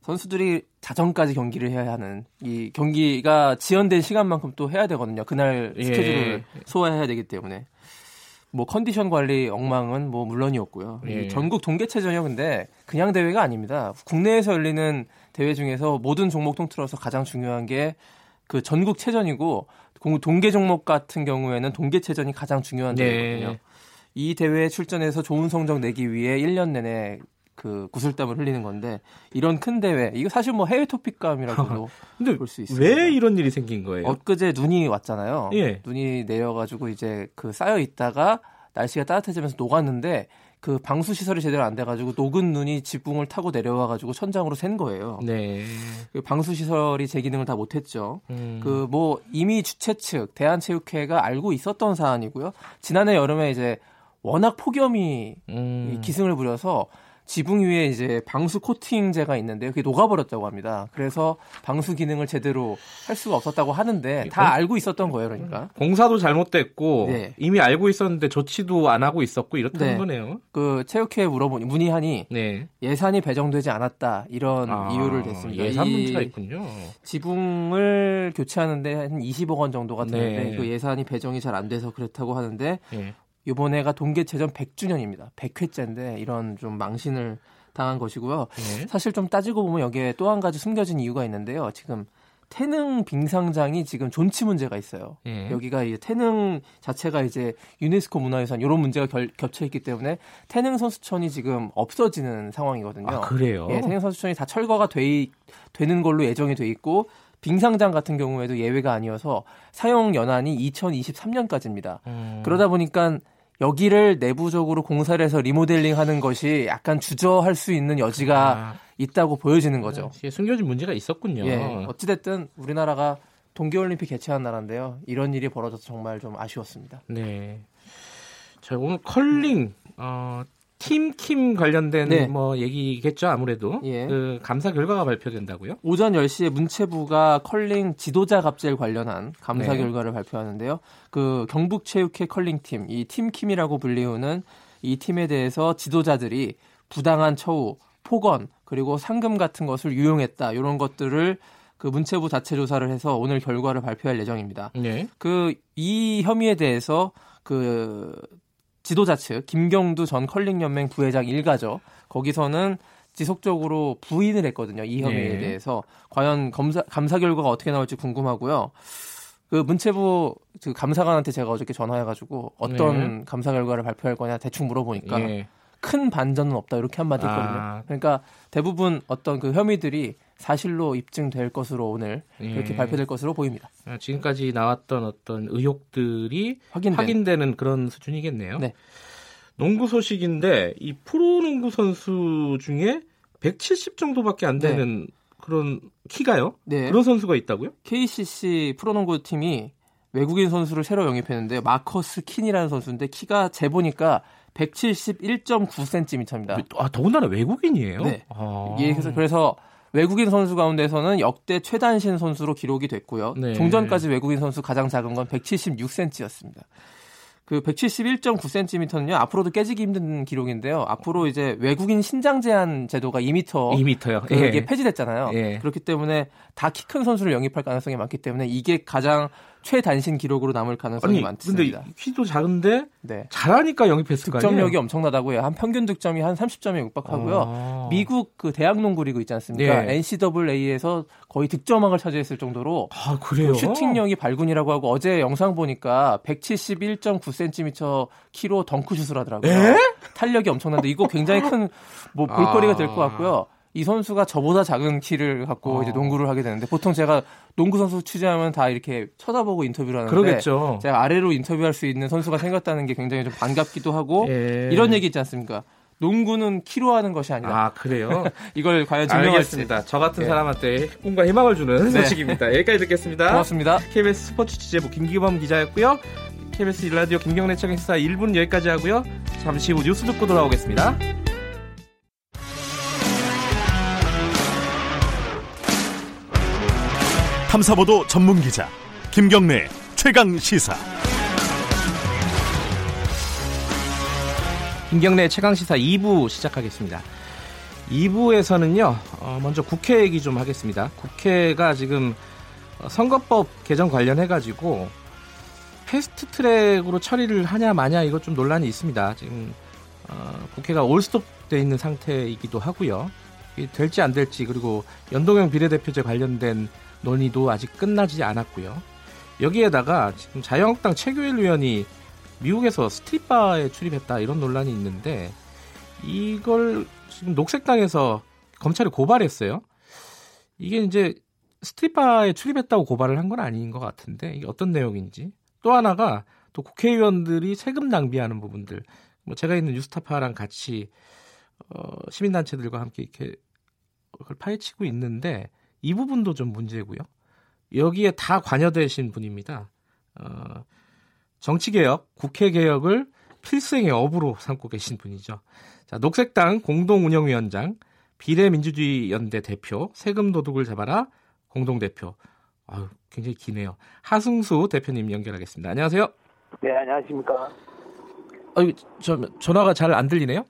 선수들이 자정까지 경기를 해야 하는, 이 경기가 지연된 시간만큼 또 해야 되거든요. 그날 예. 스케줄을 소화해야 되기 때문에. 뭐 컨디션 관리 엉망은 뭐 물론이었고요. 예. 전국 동계체전이요. 근데 그냥 대회가 아닙니다. 국내에서 열리는 대회 중에서 모든 종목 통틀어서 가장 중요한 게 그 전국체전이고, 동계 종목 같은 경우에는 동계체전이 가장 중요한 대회거든요. 예. 이 대회에 출전해서 좋은 성적 내기 위해 일 년 내내 그 구슬땀을 흘리는 건데, 이런 큰 대회, 이거 사실 뭐 해외 토픽감이라고도 볼 수 있습니다. 왜 이런 일이 생긴 거예요? 엊그제 눈이 왔잖아요. 예. 눈이 내려가지고 이제 그 쌓여 있다가 날씨가 따뜻해지면서 녹았는데, 그 방수 시설이 제대로 안 돼가지고 녹은 눈이 지붕을 타고 내려와가지고 천장으로 샌 거예요. 네. 그 방수 시설이 제 기능을 다 못했죠. 음. 그 뭐 이미 주최 측 대한체육회가 알고 있었던 사안이고요. 지난해 여름에 이제 워낙 폭염이 음. 기승을 부려서 지붕 위에 이제 방수 코팅제가 있는데 그게 녹아버렸다고 합니다. 그래서 방수 기능을 제대로 할 수가 없었다고 하는데 다 알고 있었던 거예요, 그러니까. 공사도 잘못됐고 네. 이미 알고 있었는데 조치도 안 하고 있었고 이렇다는 네. 거네요. 그 체육회에 물어보니 문의하니 네. 예산이 배정되지 않았다 이런 아, 이유를 댔습니다. 예산 문제가 있군요. 지붕을 교체하는데 한 이십억 원 정도가 드는데 네. 그 예산이 배정이 잘 안 돼서 그렇다고 하는데. 네. 이번에가 동계체전 백 주년입니다. 백 회째인데 이런 좀 망신을 당한 것이고요. 네. 사실 좀 따지고 보면 여기에 또 한 가지 숨겨진 이유가 있는데요. 지금 태능 빙상장이 지금 존치 문제가 있어요. 네. 여기가 이제 태능 자체가 이제 유네스코 문화유산 이런 문제가 결, 겹쳐있기 때문에 태능 선수촌이 지금 없어지는 상황이거든요. 아, 그래요? 예, 태능 선수촌이 다 철거가 돼, 되는 걸로 예정이 돼 있고 빙상장 같은 경우에도 예외가 아니어서 사용 연한이 이천이십삼 년까지입니다. 음. 그러다 보니까 여기를 내부적으로 공사를 해서 리모델링하는 것이 약간 주저할 수 있는 여지가 아, 있다고 보여지는 거죠. 숨겨진 문제가 있었군요. 예, 어찌됐든 우리나라가 동계올림픽 개최한 나라인데요. 이런 일이 벌어져서 정말 좀 아쉬웠습니다. 네. 자, 오늘 컬링 어, 팀킴 관련된 네. 뭐 얘기겠죠, 아무래도. 예. 그 감사 결과가 발표된다고요? 오전 열 시에 문체부가 컬링 지도자 갑질 관련한 감사 네. 결과를 발표하는데요. 그 경북체육회 컬링팀, 이 팀킴이라고 불리우는 이 팀에 대해서 지도자들이 부당한 처우, 폭언, 그리고 상금 같은 것을 유용했다. 이런 것들을 그 문체부 자체 조사를 해서 오늘 결과를 발표할 예정입니다. 네. 그 이 혐의에 대해서 그 지도자 측 김경두 전 컬링연맹 부회장 일가죠. 거기서는 지속적으로 부인을 했거든요. 이 혐의에 네. 대해서. 과연 검사, 감사 결과가 어떻게 나올지 궁금하고요. 그 문체부 그 감사관한테 제가 어저께 전화해가지고 어떤 네. 감사 결과를 발표할 거냐 대충 물어보니까 네. 큰 반전은 없다 이렇게 한마디 했거든요. 아. 그러니까 대부분 어떤 그 혐의들이 사실로 입증될 것으로 오늘 이렇게 예. 발표될 것으로 보입니다. 지금까지 나왔던 어떤 의혹들이 확인된. 확인되는 그런 수준이겠네요. 네. 농구 소식인데 이 프로농구 선수 중에 백칠십 정도밖에 안 되는 네. 그런 키가요? 네. 그런 선수가 있다고요? 케이씨씨 프로농구 팀이 외국인 선수를 새로 영입했는데 마커스 킨이라는 선수인데 키가 재보니까 백칠십일 점 구 센티미터입니다. 아, 더군다나 외국인이에요? 네. 아. 예, 그래서, 그래서 외국인 선수 가운데서는 역대 최단신 선수로 기록이 됐고요. 네. 종전까지 외국인 선수 가장 작은 건 백칠십육 센티미터였습니다. 그 백칠십일 점 구 센티미터는요. 앞으로도 깨지기 힘든 기록인데요. 앞으로 이제 외국인 신장 제한 제도가 이 미터, 이 미터요. 그게 예. 폐지됐잖아요. 예. 그렇기 때문에 다 키 큰 선수를 영입할 가능성이 많기 때문에 이게 가장 최단신 기록으로 남을 가능성이 아니, 많습니다. 근데 키도 작은데 네. 잘하니까 영입했을 거 아니에요? 득점력이 엄청나다고 해요. 한 평균 득점이 한 삼십 점에 육박하고요. 아. 미국 그 대학농구리그 있지 않습니까? 네. 엔씨에이에서 거의 득점왕을 차지했을 정도로 아, 그래요? 슈팅력이 발군이라고 하고 어제 영상 보니까 백칠십일 점 구 센티미터 키로 덩크슛을 하더라고요. 에? 탄력이 엄청난데 이거 굉장히 큰 뭐 볼거리가 아. 될 것 같고요. 이 선수가 저보다 작은 키를 갖고 어. 이제 농구를 하게 되는데 보통 제가 농구 선수 취재하면 다 이렇게 쳐다보고 인터뷰를 하는데 그러겠죠. 제가 아래로 인터뷰할 수 있는 선수가 생겼다는 게 굉장히 좀 반갑기도 하고 예. 이런 얘기 있지 않습니까? 농구는 키로 하는 것이 아니다. 아 그래요? 이걸 과연 증명할지. 저 같은 예. 사람한테 꿈과 희망을 주는 네. 소식입니다. 여기까지 듣겠습니다. 고맙습니다. 케이비에스 스포츠 취재부 김기범 기자였고요. 케이비에스 일라디오 김경래 청일사 일 부는 여기까지 하고요. 잠시 후 뉴스 듣고 돌아오겠습니다. 탐사보도 전문기자 김경래 최강시사. 김경래 최강시사 이 부 시작하겠습니다. 이 부에서는요. 어, 먼저 국회 얘기 좀 하겠습니다. 국회가 지금 선거법 개정 관련해가지고 패스트트랙으로 처리를 하냐 마냐 이거 좀 논란이 있습니다. 지금 어, 국회가 올스톱되어 있는 상태이기도 하고요. 이게 될지 안 될지 그리고 연동형 비례대표제 관련된 논의도 아직 끝나지 않았고요. 여기에다가 지금 자유한국당 최규일 의원이 미국에서 스트립바에 출입했다 이런 논란이 있는데 이걸 지금 녹색당에서 검찰이 고발했어요. 이게 이제 스트립바에 출입했다고 고발을 한 건 아닌 것 같은데 이게 어떤 내용인지. 또 하나가 또 국회의원들이 세금 낭비하는 부분들. 뭐 제가 있는 뉴스타파랑 같이 어, 시민단체들과 함께 이렇게 그걸 파헤치고 있는데 이 부분도 좀 문제고요. 여기에 다 관여되신 분입니다. 어, 정치개혁, 국회개혁을 필생의 업으로 삼고 계신 분이죠. 자, 녹색당 공동운영위원장, 비례민주주의연대 대표, 세금도둑을 잡아라 공동대표. 아유, 굉장히 기네요. 하승수 대표님 연결하겠습니다. 안녕하세요. 네, 안녕하십니까. 아유, 저, 전화가 잘 안 들리네요.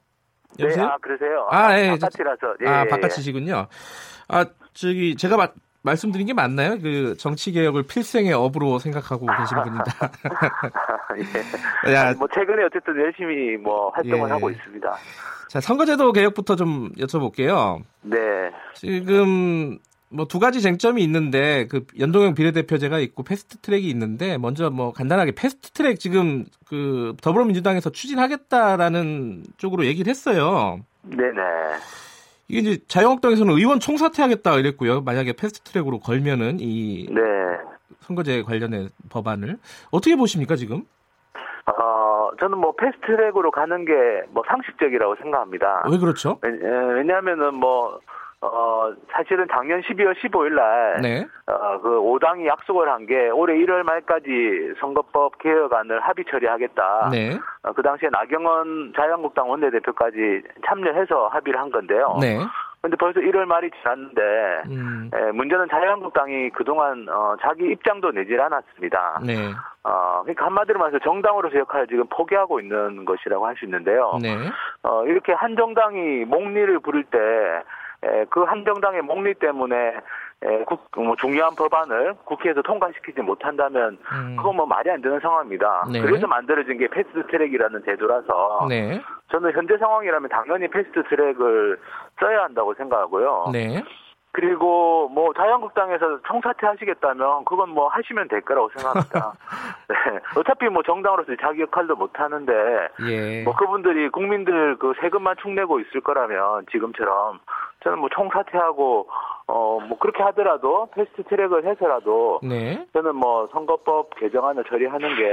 여보세요? 네, 아, 그러세요. 아, 아 예, 바깥이라서. 예, 아, 바깥이시군요. 아, 저기 제가 마, 말씀드린 게 맞나요? 그 정치 개혁을 필생의 업으로 생각하고 계신 분입니다. 예. 야, 아니, 뭐 최근에 어쨌든 열심히 뭐 활동을 예. 하고 있습니다. 자, 선거제도 개혁부터 좀 여쭤볼게요. 네. 지금 뭐 두 가지 쟁점이 있는데 그 연동형 비례대표제가 있고 패스트트랙이 있는데 먼저 뭐 간단하게 패스트트랙 지금 그 더불어민주당에서 추진하겠다라는 쪽으로 얘기를 했어요. 네네. 이게 이제 자유한국당에서는 의원 총사퇴하겠다 이랬고요. 만약에 패스트트랙으로 걸면은 이 네. 선거제 관련된 법안을 어떻게 보십니까 지금? 어 저는 뭐 패스트트랙으로 가는 게 뭐 상식적이라고 생각합니다. 왜 그렇죠? 왜냐하면은 뭐 어, 사실은 작년 십이월 십오일날, 네. 어, 그 오 당이 약속을 한 게 올해 일월 말까지 선거법 개혁안을 합의 처리하겠다. 네. 어, 그 당시에 나경원 자유한국당 원내대표까지 참여해서 합의를 한 건데요. 네. 근데 벌써 일월 말이 지났는데, 음. 예, 문제는 자유한국당이 그동안, 어, 자기 입장도 내질 않았습니다. 네. 어, 그러니까 한마디로 말해서 정당으로서 역할을 지금 포기하고 있는 것이라고 할 수 있는데요. 네. 어, 이렇게 한 정당이 목리를 부릴 때, 그 한정당의 목리 때문에 중요한 법안을 국회에서 통과시키지 못한다면 그건 뭐 말이 안 되는 상황입니다. 네. 그래서 만들어진 게 패스트트랙이라는 제도라서 네. 저는 현재 상황이라면 당연히 패스트트랙을 써야 한다고 생각하고요. 네. 그리고 뭐 자유한국당에서 총사퇴하시겠다면 그건 뭐 하시면 될 거라고 생각합니다. 네. 어차피 뭐 정당으로서 자기 역할도 못 하는데 예. 뭐 그분들이 국민들 그 세금만 축내고 있을 거라면 지금처럼 저는 뭐 총사퇴하고 어 뭐 그렇게 하더라도 패스트트랙을 해서라도 네. 저는 뭐 선거법 개정안을 처리하는 게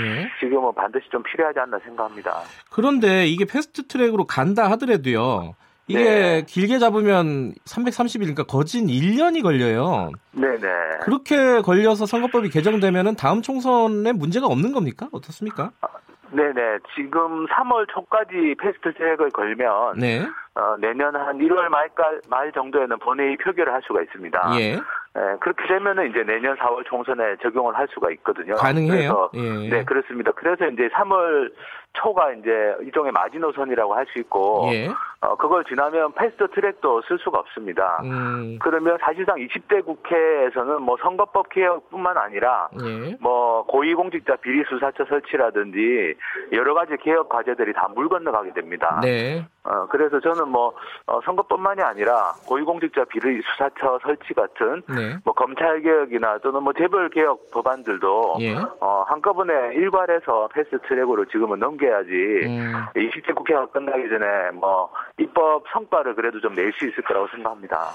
네. 지금은 반드시 좀 필요하지 않나 생각합니다. 그런데 이게 패스트트랙으로 간다 하더라도요. 이게 네. 길게 잡으면 삼백삼십일, 그러니까 거진 일 년이 걸려요. 네네. 그렇게 걸려서 선거법이 개정되면은 다음 총선에 문제가 없는 겁니까? 어떻습니까? 아, 네네. 지금 삼월 초까지 패스트트랙을 걸면 네. 어, 내년 한 일월 말 정도에는 본회의 표결을 할 수가 있습니다. 예. 네, 그렇게 되면은 이제 내년 사월 총선에 적용을 할 수가 있거든요. 가능해요? 그래서, 예. 네, 그렇습니다. 그래서 이제 삼월 초가 이제 일종의 마지노선이라고 할 수 있고, 예. 어, 그걸 지나면 패스트 트랙도 쓸 수가 없습니다. 음. 그러면 사실상 이십 대 국회에서는 뭐 선거법 개혁뿐만 아니라, 예. 뭐 고위공직자 비리수사처 설치라든지 여러 가지 개혁 과제들이 다 물 건너가게 됩니다. 네. 어, 그래서 저는 뭐, 어, 선거뿐만이 아니라 고위공직자 비리 수사처 설치 같은, 네. 뭐, 검찰 개혁이나 또는 뭐, 재벌 개혁 법안들도, 예. 어, 한꺼번에 일괄해서 패스트 트랙으로 지금은 넘겨야지, 음. 이십 대 국회가 끝나기 전에 뭐, 입법 성과를 그래도 좀 낼 수 있을 거라고 생각합니다.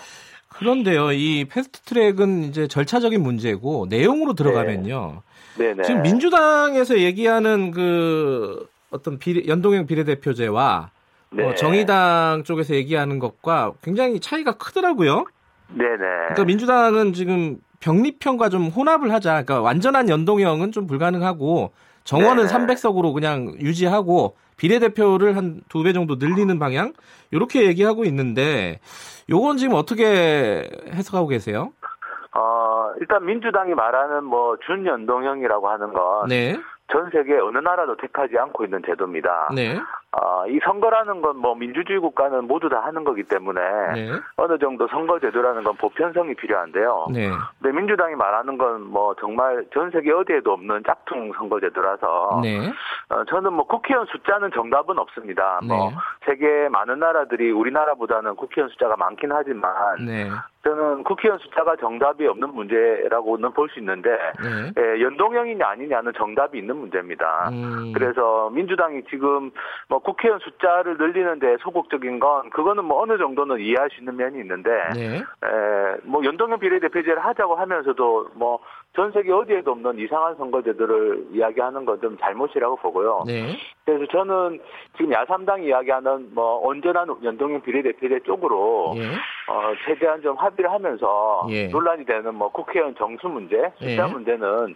그런데요, 이 패스트 트랙은 이제 절차적인 문제고, 내용으로 들어가면요. 네. 네네. 지금 민주당에서 얘기하는 그, 어떤 비례, 연동형 비례대표제와, 네. 어, 정의당 쪽에서 얘기하는 것과 굉장히 차이가 크더라고요. 네네. 그러니까 민주당은 지금 병립형과 좀 혼합을 하자. 그러니까 완전한 연동형은 좀 불가능하고 정원은 네네. 삼백 석으로 그냥 유지하고 비례대표를 한 두 배 정도 늘리는 방향 이렇게 얘기하고 있는데 요건 지금 어떻게 해석하고 계세요? 어, 일단 민주당이 말하는 뭐 준연동형이라고 하는 건 네. 전 세계 어느 나라도 택하지 않고 있는 제도입니다. 네. 어, 이 선거라는 건 뭐 민주주의 국가는 모두 다 하는 거기 때문에 네. 어느 정도 선거 제도라는 건 보편성이 필요한데요. 네. 근데 민주당이 말하는 건 뭐 정말 전 세계 어디에도 없는 짝퉁 선거 제도라서 네. 어, 저는 뭐 국회의원 숫자는 정답은 없습니다. 네. 뭐 세계 많은 나라들이 우리나라보다는 국회의원 숫자가 많긴 하지만 네. 저는 국회의원 숫자가 정답이 없는 문제라고는 볼 수 있는데 네. 예, 연동형이냐 아니냐는 정답이 있는 문제입니다. 음. 그래서 민주당이 지금 뭐 국회의원 숫자를 늘리는데 소극적인 건 그거는 뭐 어느 정도는 이해할 수 있는 면이 있는데 네. 에, 뭐 연동형 비례대표제를 하자고 하면서도 뭐 전 세계 어디에도 없는 이상한 선거제도를 이야기하는 건 좀 잘못이라고 보고요. 네. 그래서 저는 지금 야삼당이 이야기하는 뭐 온전한 연동형 비례대표제 쪽으로 네. 어, 최대한 좀 합의를 하면서 예. 논란이 되는 뭐 국회의원 정수 문제, 숫자 예. 문제는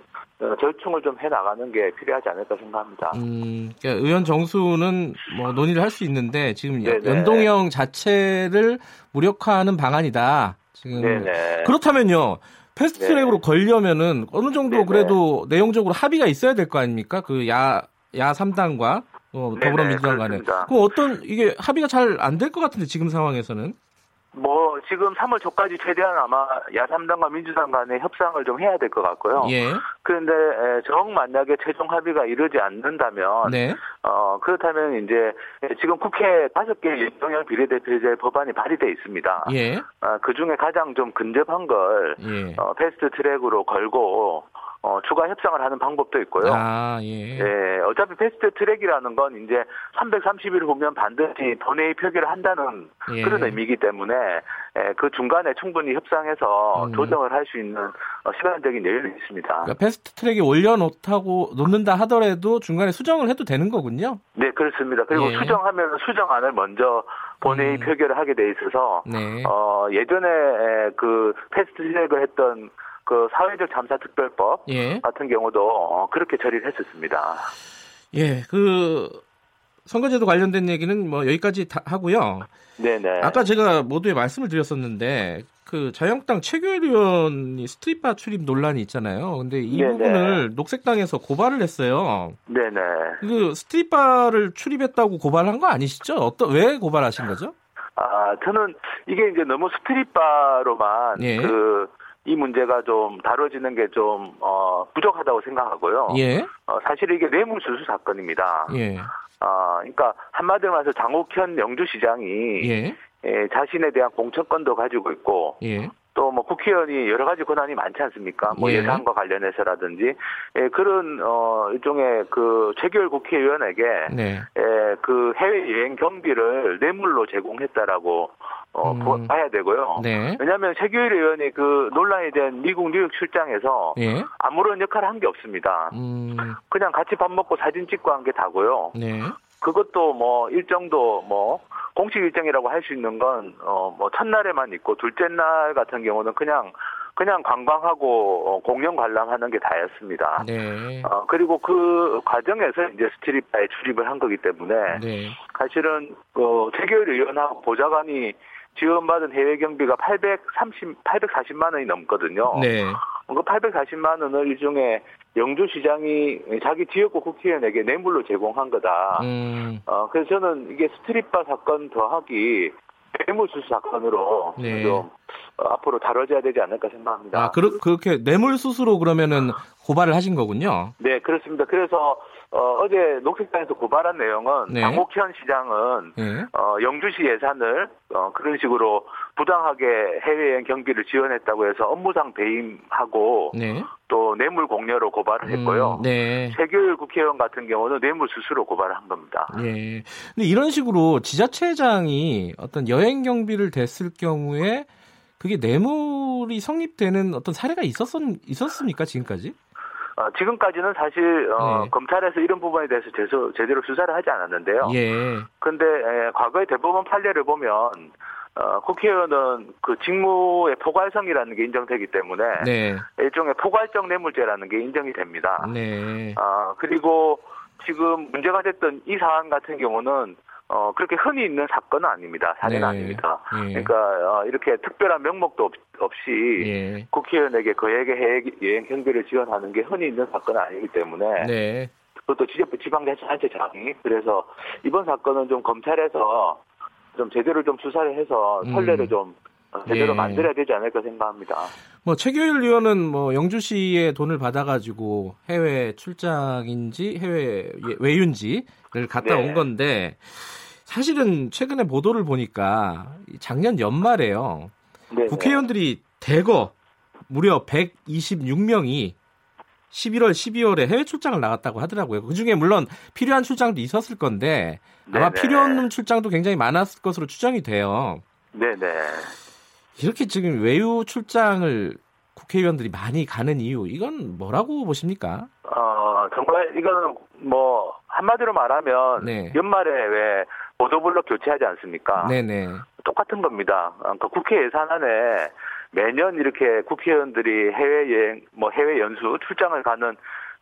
절충을 좀 해나가는 게 필요하지 않을까 생각합니다. 음, 그러니까 의원 정수는 뭐 논의를 할 수 있는데 지금 네네. 연동형 자체를 무력화하는 방안이다. 지금 네네. 그렇다면요. 패스트트랙으로 걸려면은 어느 정도 네네. 그래도 내용적으로 합의가 있어야 될 거 아닙니까? 그 야, 야 삼 당과 어, 더불어민주당 간에. 그럼 어떤 이게 합의가 잘 안 될 것 같은데 지금 상황에서는? 뭐 지금 삼월 초까지 최대한 아마 야삼당과 민주당 간의 협상을 좀 해야 될 것 같고요. 예. 그런데 정 만약에 최종 합의가 이르지 않는다면, 네. 어 그렇다면 이제 지금 국회 다섯 개 연동형 비례대표제 법안이 발의돼 있습니다. 예. 어, 그 중에 가장 좀 근접한 걸 예. 어, 패스트트랙으로 걸고. 어, 추가 협상을 하는 방법도 있고요. 아, 예. 예, 어차피 패스트 트랙이라는 건 이제 삼백삼십 일 후면 반드시 본회의 표결을 한다는 예. 그런 의미이기 때문에 예, 그 중간에 충분히 협상해서 음. 조정을 할 수 있는 어, 시간적인 여유는 있습니다. 그러니까 패스트 트랙에 올려놓다고 놓는다 하더라도 중간에 수정을 해도 되는 거군요. 네, 그렇습니다. 그리고 예. 수정하면 수정안을 먼저 본회의 음. 표결을 하게 돼 있어서 네. 어, 예전에 그 패스트 트랙을 했던 그 사회적 잠사 특별법 예. 같은 경우도 그렇게 처리를 했었습니다. 예, 그 선거제도 관련된 얘기는 뭐 여기까지 다 하고요. 네네. 아까 제가 모두에 말씀을 드렸었는데 그 자유한국당 최규일 의원이 스트릿바 출입 논란이 있잖아요. 근데 이 네네. 부분을 녹색당에서 고발을 했어요. 네네. 그 스트릿바를 출입했다고 고발한 거 아니시죠? 어떤 왜 고발하신 거죠? 아, 저는 이게 이제 너무 스트릿바로만 예. 그 이 문제가 좀 다뤄지는 게 좀 어, 부족하다고 생각하고요. 예. 어, 사실 이게 뇌물수수 사건입니다. 예. 아, 어, 그러니까 한마디로 말해서 장옥현 영주시장이 예. 예, 자신에 대한 공천권도 가지고 있고. 예. 또 뭐 국회의원이 여러 가지 권한이 많지 않습니까? 뭐 예. 예산과 관련해서라든지 예, 그런 어 일종의 그 최규일 국회의원에게 네. 예, 그 해외 여행 경비를 뇌물로 제공했다라고 어 음. 봐야 되고요. 네. 왜냐하면 최규일 의원이 그 논란에 대한 미국 뉴욕 출장에서 예. 아무런 역할을 한 게 없습니다. 음. 그냥 같이 밥 먹고 사진 찍고 한 게 다고요. 네. 그것도 뭐 일정도 뭐 공식 일정이라고 할 수 있는 건 어 뭐 첫날에만 있고 둘째 날 같은 경우는 그냥 그냥 관광하고 공연 관람하는 게 다였습니다. 네. 어 그리고 그 과정에서 이제 스트릿바에 출입을 한 거기 때문에 네. 사실은 어 최규일 의원하고 보좌관이 지원받은 해외 경비가 팔백삼십, 팔백사십만 원이 넘거든요. 네. 그 팔백사십만 원을 일종의 영주시장이 자기 지역구 국회의원에게 뇌물로 제공한 거다. 음. 어, 그래서 저는 이게 스트릿바 사건 더하기 뇌물수수 사건으로 네. 좀 어, 앞으로 다뤄져야 되지 않을까 생각합니다. 아, 그러, 그렇게 뇌물수수로 그러면은 고발을 하신 거군요. 네, 그렇습니다. 그래서 어, 어제 녹색당에서 고발한 내용은 네. 박목현 시장은 네. 어, 영주시 예산을 어, 그런 식으로 부당하게 해외여행 경비를 지원했다고 해서 업무상 배임하고 네. 또 뇌물 공여로 고발을 했고요. 음, 네. 최규일 국회의원 같은 경우는 뇌물 수수로 고발을 한 겁니다. 네. 근데 이런 식으로 지자체장이 어떤 여행 경비를 댔을 경우에 그게 뇌물이 성립되는 어떤 사례가 있었었, 있었습니까 지금까지? 어, 지금까지는 사실 어, 네. 검찰에서 이런 부분에 대해서 제소, 제대로 수사를 하지 않았는데요. 그런데 예. 과거의 대법원 판례를 보면 어, 국회의원은 그 직무의 포괄성이라는 게 인정되기 때문에 네. 일종의 포괄적 뇌물죄라는 게 인정이 됩니다. 네. 어, 그리고 지금 문제가 됐던 이 사안 같은 경우는 어, 그렇게 흔히 있는 사건은 아닙니다. 사례는 네. 아닙니다. 네. 그러니까, 어, 이렇게 특별한 명목도 없, 없이 네. 국회의원에게 거액의 해외여행 경비를 지원하는 게 흔히 있는 사건은 아니기 때문에. 네. 그것도 지방자치단체장이. 그래서 이번 사건은 좀 검찰에서 좀 제대로 좀 수사를 해서 선례를 음. 좀 제대로 네. 만들어야 되지 않을까 생각합니다. 뭐, 최규일 의원은 뭐, 영주시의 돈을 받아가지고 해외 출장인지 해외 외유인지를 갔다 네. 온 건데, 사실은 최근에 보도를 보니까 작년 연말에요. 네네. 국회의원들이 대거 무려 백이십육 명이 십일월, 십이월에 해외 출장을 나갔다고 하더라고요. 그중에 물론 필요한 출장도 있었을 건데 아마 네네. 필요 없는 출장도 굉장히 많았을 것으로 추정이 돼요. 네네. 이렇게 지금 외유 출장을 국회의원들이 많이 가는 이유, 이건 뭐라고 보십니까? 어, 정말 이거는 뭐 한마디로 말하면 네. 연말에 왜 보도블록 교체하지 않습니까? 네네. 똑같은 겁니다. 그러니까 국회 예산안에 매년 이렇게 국회의원들이 해외여행, 뭐 해외 연수, 출장을 가는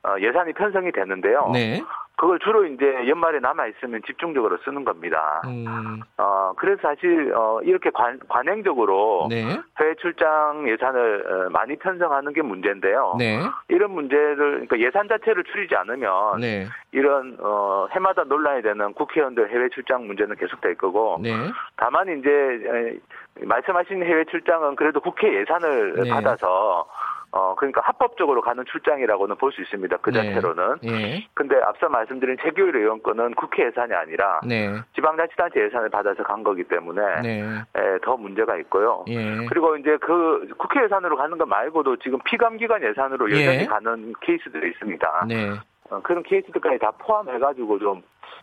어, 예산이 편성이 되는데요. 네. 그걸 주로 이제 연말에 남아 있으면 집중적으로 쓰는 겁니다. 음. 어 그래서 사실 어 이렇게 관 관행적으로 네. 해외 출장 예산을 많이 편성하는 게 문제인데요. 네. 이런 문제를 그러니까 예산 자체를 줄이지 않으면 네. 이런 어 해마다 논란이 되는 국회의원들 해외 출장 문제는 계속될 거고. 네. 다만 이제 말씀하신 해외 출장은 그래도 국회 예산을 네. 받아서. 어, 그러니까 합법적으로 가는 출장이라고는 볼 수 있습니다. 그 자체로는. 네. 네. 근데 앞서 말씀드린 최규일 의원 건은 국회 예산이 아니라 네. 지방자치단체 예산을 받아서 간 거기 때문에 네. 에, 더 문제가 있고요. 네. 그리고 이제 그 국회 예산으로 가는 거 말고도 지금 피감기관 예산으로 여전히 네. 가는 케이스들이 있습니다. 네. 어, 그런 케이스들까지 다 포함해가지고 좀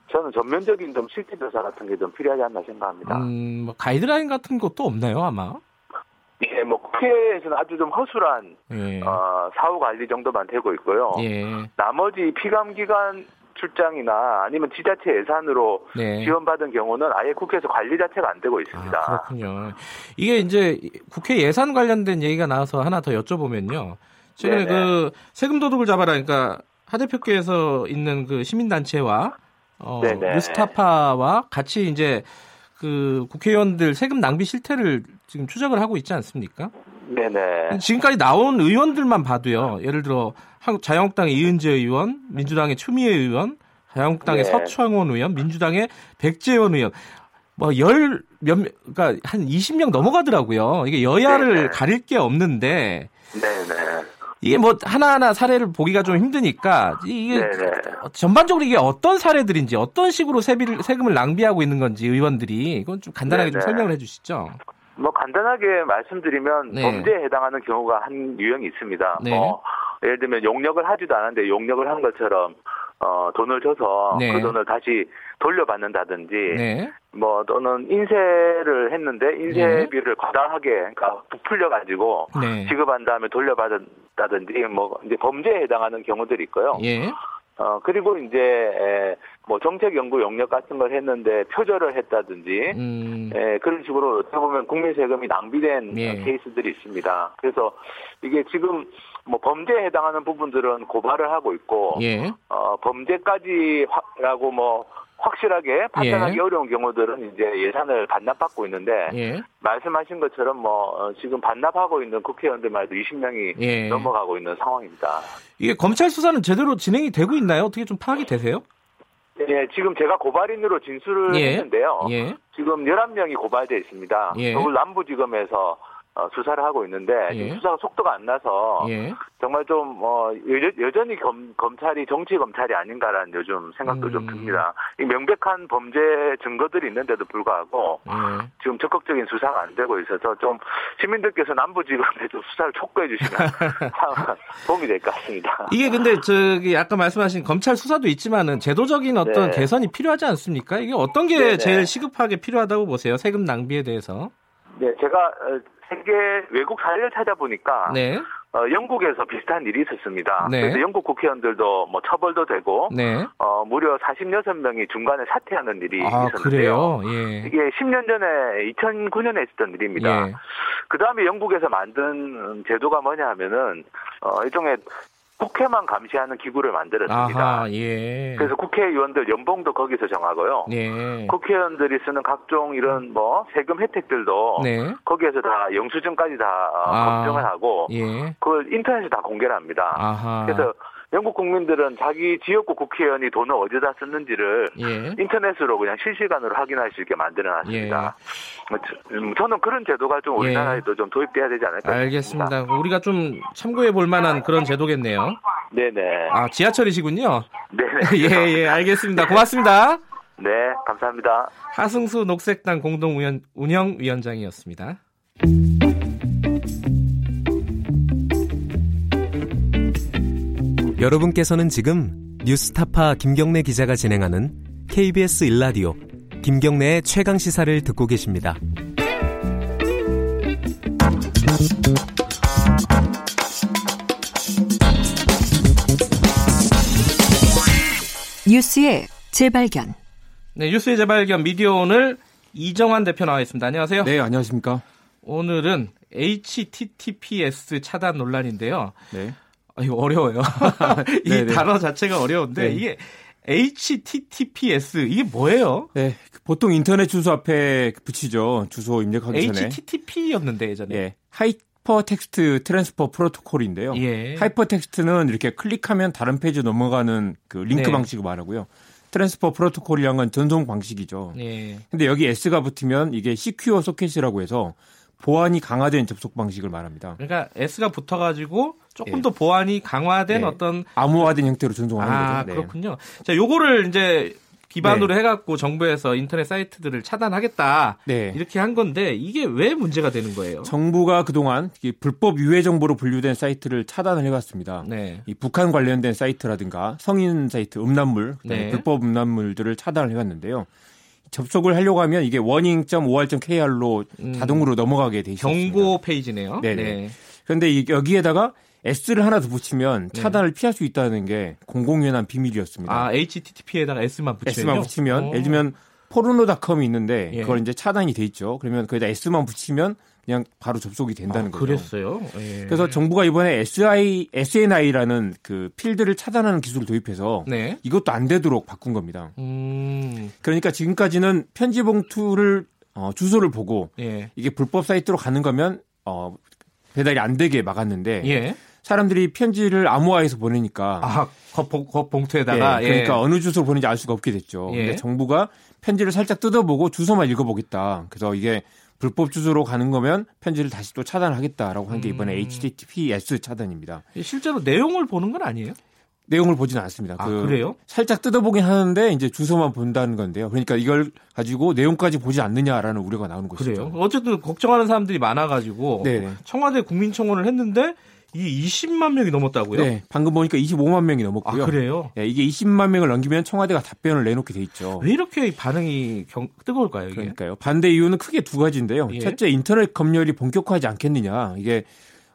저는 전면적인 좀 실태 조사 같은 게 좀 필요하지 않나 생각합니다. 음, 뭐 가이드라인 같은 것도 없나요, 아마? 예, 뭐 국회에서는 아주 좀 허술한 예. 어, 사후 관리 정도만 되고 있고요. 예. 나머지 피감기관 출장이나 아니면 지자체 예산으로 네. 지원받은 경우는 아예 국회에서 관리 자체가 안 되고 있습니다. 아, 그렇군요. 이게 이제 국회 예산 관련된 얘기가 나와서 하나 더 여쭤보면요. 최근에 그 세금 도둑을 잡아라 그러니까 하 대표께서 있는 그 시민단체와 어, 뉴스타파와 같이 이제. 그 국회의원들 세금 낭비 실태를 지금 추적을 하고 있지 않습니까? 네네. 지금까지 나온 의원들만 봐도요. 예를 들어 자유한국당의 이은재 의원, 민주당의 추미애 의원, 자유한국당의 네. 서청원 의원, 민주당의 백재원 의원 뭐 열 몇 그러니까 한 이십 명 넘어가더라고요. 이게 여야를 네네. 가릴 게 없는데. 네네. 이게 뭐 하나하나 사례를 보기가 좀 힘드니까 이게 네네. 전반적으로 이게 어떤 사례들인지 어떤 식으로 세비를, 세금을 낭비하고 있는 건지 의원들이 이건 좀 간단하게 네네. 좀 설명을 해주시죠. 뭐 간단하게 말씀드리면 네. 범죄에 해당하는 경우가 한 유형이 있습니다. 네. 뭐 예를 들면 용역을 하지도 않았는데 용역을 한 것처럼 어, 돈을 줘서 네. 그 돈을 다시 돌려받는다든지 네. 뭐 또는 인쇄를 했는데 인쇄비를 네. 과다하게 그러니까 부풀려 가지고 네. 지급한 다음에 돌려받았다든지 뭐 이제 범죄에 해당하는 경우들이 있고요. 예. 어 그리고 이제 에, 뭐 정책 연구 용역 같은 걸 했는데 표절을 했다든지 음. 에, 그런 식으로 어떻게 보면 국민 세금이 낭비된 예. 케이스들이 있습니다. 그래서 이게 지금 뭐 범죄에 해당하는 부분들은 고발을 하고 있고 예. 어 범죄까지라고 뭐 확실하게 판단하기 예. 어려운 경우들은 이제 예산을 반납받고 있는데 예. 말씀하신 것처럼 뭐 지금 반납하고 있는 국회의원들만 해도 이십 명이 예. 넘어가고 있는 상황입니다. 이게 검찰 수사는 제대로 진행이 되고 있나요? 어떻게 좀 파악이 되세요? 예, 지금 제가 고발인으로 진술을 예. 했는데요. 예. 지금 열한 명이 고발돼 있습니다. 예. 서울 남부지검에서 어, 수사를 하고 있는데 예. 수사가 속도가 안 나서 예. 정말 좀 어, 여전히 검, 검찰이 정치 검찰이 아닌가라는 요즘 생각도 음. 좀 듭니다. 이 명백한 범죄 증거들이 있는데도 불구하고 예. 지금 적극적인 수사가 안 되고 있어서 좀 시민들께서 남부지검에 좀 수사를 촉구해 주시면 도움이 될 것 같습니다. 이게 근데 저기 아까 말씀하신 검찰 수사도 있지만은 제도적인 어떤 네. 개선이 필요하지 않습니까? 이게 어떤 게 네네. 제일 시급하게 필요하다고 보세요? 세금 낭비에 대해서? 네, 제가 세계 외국 사례를 찾아보니까 네. 어, 영국에서 비슷한 일이 있었습니다. 네. 그래서 영국 국회의원들도 뭐 처벌도 되고 네. 어, 무려 마흔여섯 명이 중간에 사퇴하는 일이 아, 있었는데요. 그래요? 예. 이게 십 년 전에 이천구 년에 있었던 일입니다. 예. 그다음에 영국에서 만든 제도가 뭐냐 하면은 어, 일종의 국회만 감시하는 기구를 만들었습니다. 아하, 예. 그래서 국회의원들 연봉도 거기서 정하고요. 예. 국회의원들이 쓰는 각종 이런 뭐 세금 혜택들도 네. 거기에서 다 영수증까지 다 아, 검증을 하고 예. 그걸 인터넷에 다 공개를 합니다. 아하. 그래서 영국 국민들은 자기 지역구 국회의원이 돈을 어디다 썼는지를 예. 인터넷으로 그냥 실시간으로 확인할 수 있게 만들어놨습니다. 예. 저는 그런 제도가 좀 우리나라에도 예. 좀 도입돼야 되지 않을까 알겠습니다. 싶습니다. 우리가 좀 참고해 볼 만한 그런 제도겠네요. 네네. 아, 지하철이시군요. 네네. 예, 예, 알겠습니다. 고맙습니다. 네, 감사합니다. 하승수 녹색당 공동운영위원장이었습니다. 여러분께서는 지금 뉴스타파 김경래 기자가 진행하는 케이비에스 일라디오 김경래의 최강시사를 듣고 계십니다. 뉴스의 재발견. 네, 뉴스의 재발견 미디어오늘 이정환 대표 나와 있습니다. 안녕하세요. 네, 안녕하십니까. 오늘은 에이치티티피에스 차단 논란인데요. 네. 아, 이거 어려워요. 이 네네. 단어 자체가 어려운데 네. 이게 에이치티티피에스 이게 뭐예요? 네, 보통 인터넷 주소 앞에 붙이죠. 주소 입력하기 전에. 에이치티티피였는데 예전에. 네. 하이퍼텍스트 트랜스퍼 프로토콜인데요. 예. 하이퍼텍스트는 이렇게 클릭하면 다른 페이지 넘어가는 그 링크 네. 방식을 말하고요. 트랜스퍼 프로토콜이란 건 전송 방식이죠. 예. 근데 여기 S가 붙으면 이게 시큐어 소켓이라고 해서 보안이 강화된 접속 방식을 말합니다. 그러니까 S가 붙어가지고 조금 예. 더 보안이 강화된 네. 어떤 암호화된 형태로 전송하는 아, 거죠. 네. 그렇군요. 자, 요거를 이제 기반으로 네. 해갖고 정부에서 인터넷 사이트들을 차단하겠다 네. 이렇게 한 건데 이게 왜 문제가 되는 거예요? 정부가 그동안 불법 유해 정보로 분류된 사이트를 차단을 해왔습니다. 네. 이 북한 관련된 사이트라든가 성인 사이트, 음란물, 네. 불법 음란물들을 차단을 해왔는데요. 접속을 하려고 하면 이게 워닝 닷 오알 닷 케이알로 음, 자동으로 넘어가게 돼 있습니다. 경고 페이지네요. 네네. 네. 그런데 여기에다가 S를 하나 더 붙이면 네. 차단을 피할 수 있다는 게 공공연한 비밀이었습니다. 아, 에이치티티피에다가 S만 붙이면 S만 붙이면 오. 예를 들면 포르노닷컴이 있는데 예. 그걸 이제 차단이 돼 있죠. 그러면 거기다 S만 붙이면 그냥 바로 접속이 된다는 아, 거죠. 그랬어요. 예. 그래서 정부가 이번에 에스아이, 에스엔아이라는 그 필드를 차단하는 기술을 도입해서 네. 이것도 안 되도록 바꾼 겁니다. 음. 그러니까 지금까지는 편지 봉투를 어, 주소를 보고 예. 이게 불법 사이트로 가는 거면 어, 배달이 안 되게 막았는데 예. 사람들이 편지를 암호화해서 보내니까 아, 거, 거 봉투에다가 예, 그러니까 예. 어느 주소로 보내는지 알 수가 없게 됐죠. 예. 근데 정부가 편지를 살짝 뜯어보고 주소만 읽어보겠다. 그래서 이게 불법 주소로 가는 거면 편지를 다시 또 차단하겠다라고 한 게 이번에 음. 에이치티티피에스 차단입니다. 실제로 내용을 보는 건 아니에요? 내용을 보지는 않습니다. 아, 그 그래요? 살짝 뜯어보긴 하는데 이제 주소만 본다는 건데요. 그러니까 이걸 가지고 내용까지 보지 않느냐라는 우려가 나오는 것이죠. 그래요? 어쨌든 걱정하는 사람들이 많아가지고 네네. 청와대 국민청원을 했는데 이게 이십만 명이 넘었다고요? 네. 방금 보니까 이십오만 명이 넘었고요. 아, 그래요? 네, 이게 이십만 명을 넘기면 청와대가 답변을 내놓게 돼 있죠. 왜 이렇게 반응이 경, 뜨거울까요? 이게? 그러니까요. 반대 이유는 크게 두 가지인데요. 예. 첫째, 인터넷 검열이 본격화하지 않겠느냐. 이게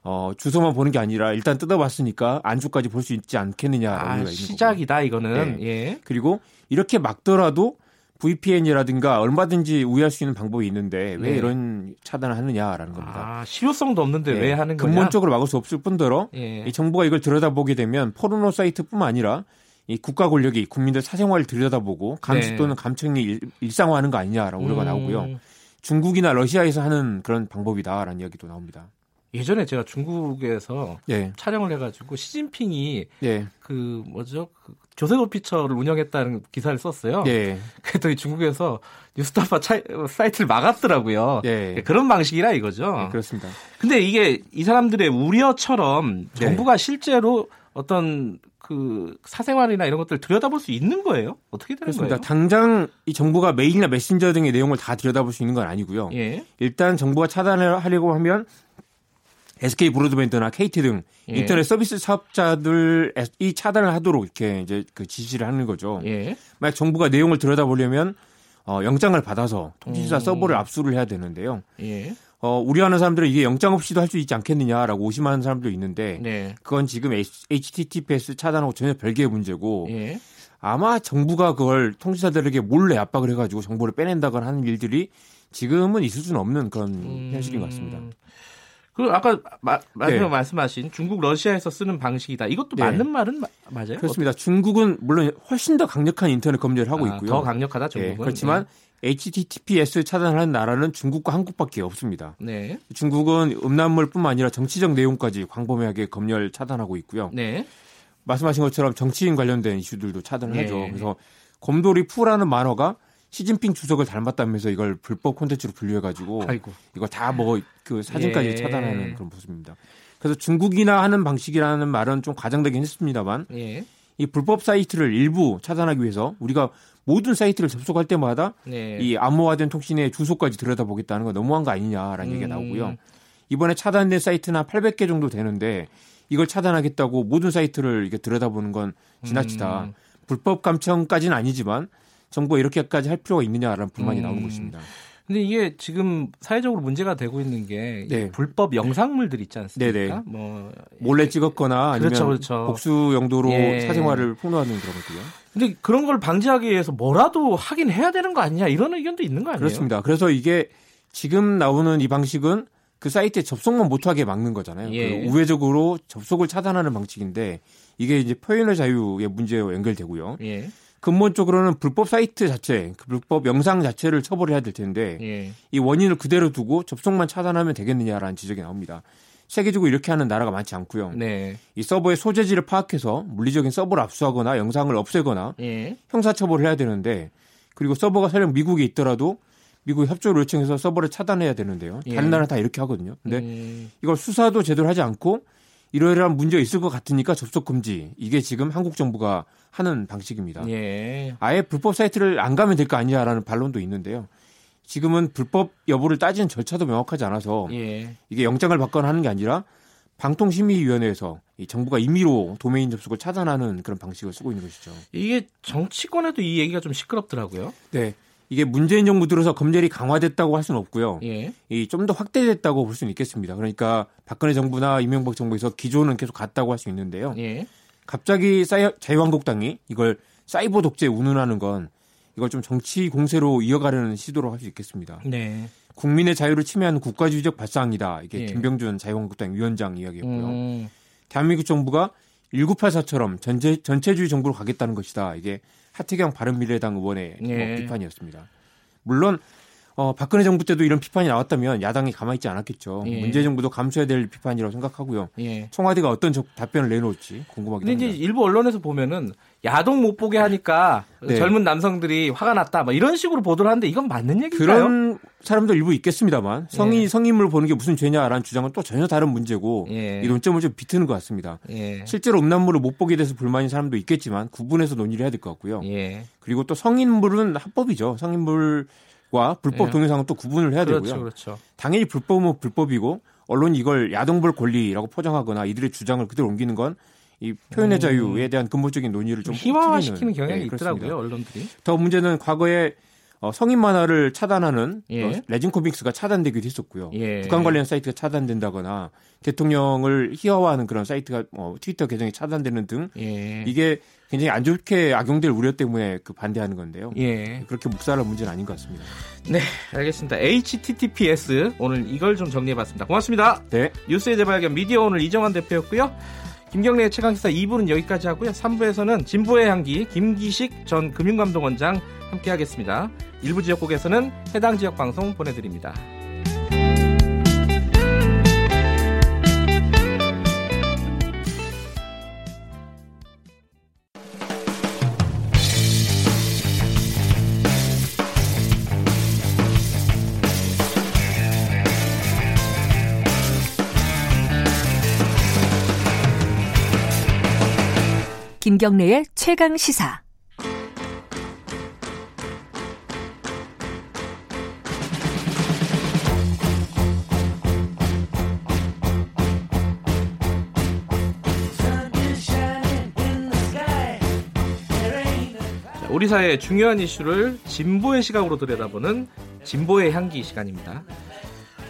어, 주소만 보는 게 아니라 일단 뜯어봤으니까 안주까지 볼 수 있지 않겠느냐라는 아, 이유가 있는 거고요. 시작이다 이거는. 네. 예. 그리고 이렇게 막더라도 브이피엔이라든가 얼마든지 우회할 수 있는 방법이 있는데 왜 네. 이런 차단을 하느냐라는 겁니다. 아, 실효성도 없는데 네. 왜 하는 거냐. 근본적으로 막을 수 없을 뿐더러 예. 이 정부가 이걸 들여다보게 되면 포르노 사이트뿐만 아니라 이 국가 권력이 국민들 사생활을 들여다보고 감시 네. 또는 감청이 일, 일상화하는 거 아니냐라는 우려가 음. 나오고요. 중국이나 러시아에서 하는 그런 방법이다라는 이야기도 나옵니다. 예전에 제가 중국에서 예. 촬영을 해가지고 시진핑이 예. 그 뭐죠 그 조세도피처를 운영했다는 기사를 썼어요. 예. 그랬더니 중국에서 뉴스타파 차이, 사이트를 막았더라고요. 예. 그런 방식이라 이거죠. 예, 그렇습니다. 근데 이게 이 사람들의 우려처럼 정부가 예. 실제로 어떤 그 사생활이나 이런 것들을 들여다볼 수 있는 거예요? 어떻게 되는 그렇습니다. 거예요? 당장 이 정부가 메일이나 메신저 등의 내용을 다 들여다볼 수 있는 건 아니고요. 예. 일단 정부가 차단을 하려고 하면 에스케이 브로드밴드나 케이티 등 예. 인터넷 서비스 사업자들이 차단을 하도록 이렇게 이제 그 지시를 하는 거죠. 예. 만약 정부가 내용을 들여다보려면 어, 영장을 받아서 통신사 음. 서버를 압수를 해야 되는데요. 예. 어, 우려하는 사람들은 이게 영장 없이도 할 수 있지 않겠느냐라고 오심하는 사람도 있는데 네. 그건 지금 에이치티티피에스 차단하고 전혀 별개의 문제고 예. 아마 정부가 그걸 통신사들에게 몰래 압박을 해가지고 정보를 빼낸다거나 하는 일들이 지금은 있을 수는 없는 그런 음. 현실인 것 같습니다. 그 아까 마, 마지막 네. 말씀하신 중국 러시아에서 쓰는 방식이다. 이것도 네. 맞는 말은 마, 맞아요? 그렇습니다. 어떻게? 중국은 물론 훨씬 더 강력한 인터넷 검열을 하고 아, 있고요. 더 강력하다 중국은. 네. 그렇지만 네. 에이치티티피에스 차단하는 나라는 중국과 한국밖에 없습니다. 네. 중국은 음란물뿐만 아니라 정치적 내용까지 광범위하게 검열 차단하고 있고요. 네. 말씀하신 것처럼 정치인 관련된 이슈들도 차단을 네. 하죠. 그래서 곰돌이 푸라는 만화가 시진핑 주석을 닮았다면서 이걸 불법 콘텐츠로 분류해가지고 아이고. 이거 다 뭐 그 사진까지 예. 차단하는 그런 모습입니다. 그래서 중국이나 하는 방식이라는 말은 좀 과장되긴 했습니다만 예. 이 불법 사이트를 일부 차단하기 위해서 우리가 모든 사이트를 접속할 때마다 예. 이 암호화된 통신의 주소까지 들여다보겠다는 건 너무한 거 아니냐라는 음. 얘기가 나오고요. 이번에 차단된 사이트는 한 팔백 개 정도 되는데 이걸 차단하겠다고 모든 사이트를 이렇게 들여다보는 건 지나치다. 음. 불법 감청까지는 아니지만 정부가 이렇게까지 할 필요가 있느냐라는 불만이 음. 나오는 것입니다. 근데 이게 지금 사회적으로 문제가 되고 있는 게 네. 불법 영상물들 있지 않습니까? 네네. 뭐 몰래 찍었거나 아니면 그렇죠, 그렇죠. 복수 용도로 예. 사생활을 폭로하는 그런 것들이요. 근데 그런 걸 방지하기 위해서 뭐라도 하긴 해야 되는 거 아니냐 이런 의견도 있는 거 아니에요? 그렇습니다. 그래서 이게 지금 나오는 이 방식은 그 사이트에 접속만 못하게 막는 거잖아요. 예. 그 우회적으로 접속을 차단하는 방식인데 이게 이제 표현의 자유의 문제와 연결되고요. 예. 근본적으로는 불법 사이트 자체, 불법 영상 자체를 처벌해야 될 텐데 예. 이 원인을 그대로 두고 접속만 차단하면 되겠느냐라는 지적이 나옵니다. 세계적으로 이렇게 하는 나라가 많지 않고요. 네. 이 서버의 소재지를 파악해서 물리적인 서버를 압수하거나 영상을 없애거나 예. 형사처벌을 해야 되는데 그리고 서버가 설령 미국에 있더라도 미국 협조를 요청해서 서버를 차단해야 되는데요. 다른 예. 나라는 다 이렇게 하거든요. 근데 음. 이걸 수사도 제대로 하지 않고 이러이러한 문제가 있을 것 같으니까 접속 금지. 이게 지금 한국 정부가 하는 방식입니다. 예. 아예 불법 사이트를 안 가면 될 거 아니냐라는 반론도 있는데요. 지금은 불법 여부를 따지는 절차도 명확하지 않아서 예. 이게 영장을 받거나 하는 게 아니라 방통심의위원회에서 이 정부가 임의로 도메인 접속을 차단하는 그런 방식을 쓰고 있는 것이죠. 이게 정치권에도 이 얘기가 좀 시끄럽더라고요. 네. 이게 문재인 정부 들어서 검열이 강화됐다고 할 수는 없고요. 예. 이 좀 더 확대됐다고 볼 수는 있겠습니다. 그러니까 박근혜 정부나 이명박 정부에서 기조는 계속 갔다고 할 수 있는데요. 예. 갑자기 사이, 자유한국당이 이걸 사이버 독재에 운운하는 건 이걸 좀 정치 공세로 이어가려는 시도로 할 수 있겠습니다. 네. 국민의 자유를 침해하는 국가주의적 발상이다. 이게 예. 김병준 자유한국당 위원장 이야기였고요. 음. 대한민국 정부가 천구백팔십사처럼 전체, 전체주의 정부로 가겠다는 것이다. 이게 하태경 바른미래당 의원의 예. 비판이었습니다. 물론 어, 박근혜 정부 때도 이런 비판이 나왔다면 야당이 가만히 있지 않았겠죠. 예. 문재인 정부도 감수해야 될 비판이라고 생각하고요. 예. 청와대가 어떤 답변을 내놓을지 궁금하기도 합니다. 근데 이제 일부 언론에서 보면은 야동 못 보게 하니까 네. 젊은 남성들이 화가 났다. 막 이런 식으로 보도를 하는데 이건 맞는 얘기인가요? 그런 사람도 일부 있겠습니다만 성인, 예. 성인물을 보는 게 무슨 죄냐라는 주장은 또 전혀 다른 문제고 예. 이 논점을 좀 비트는 것 같습니다. 예. 실제로 음란물을 못 보게 돼서 불만인 사람도 있겠지만 구분해서 논의를 해야 될 것 같고요. 예. 그리고 또 성인물은 합법이죠. 성인물과 불법 예. 동영상은 또 구분을 해야 그렇죠, 되고요. 그렇죠. 당연히 불법은 불법이고 언론이 이걸 야동 볼 권리라고 포장하거나 이들의 주장을 그대로 옮기는 건 이 표현의 음. 자유에 대한 근본적인 논의를 좀 희화화시키는 경향이 네, 있더라고요. 언론들이. 더 문제는 과거에 성인 만화를 차단하는 예. 레진 코믹스가 차단되기도 했었고요. 예. 북한 관련 사이트가 차단된다거나 대통령을 희화화하는 그런 사이트가 어, 트위터 계정이 차단되는 등 예. 이게 굉장히 안 좋게 악용될 우려 때문에 그 반대하는 건데요. 예. 그렇게 묵살할 문제는 아닌 것 같습니다. 네, 알겠습니다. 에이치티티피에스 오늘 이걸 좀 정리해봤습니다. 고맙습니다. 네. 뉴스의 재발견 미디어오늘 이정환 대표였고요. 김경래의 최강시사 이 부는 여기까지 하고요. 삼 부에서는 진보의 향기 김기식 전 금융감독원장 함께하겠습니다. 일부 지역국에서는 해당 지역 방송 보내드립니다. 김경래의 최강시사. 우리 사회의 중요한 이슈를 진보의 시각으로 들여다보는 진보의 향기 시간입니다.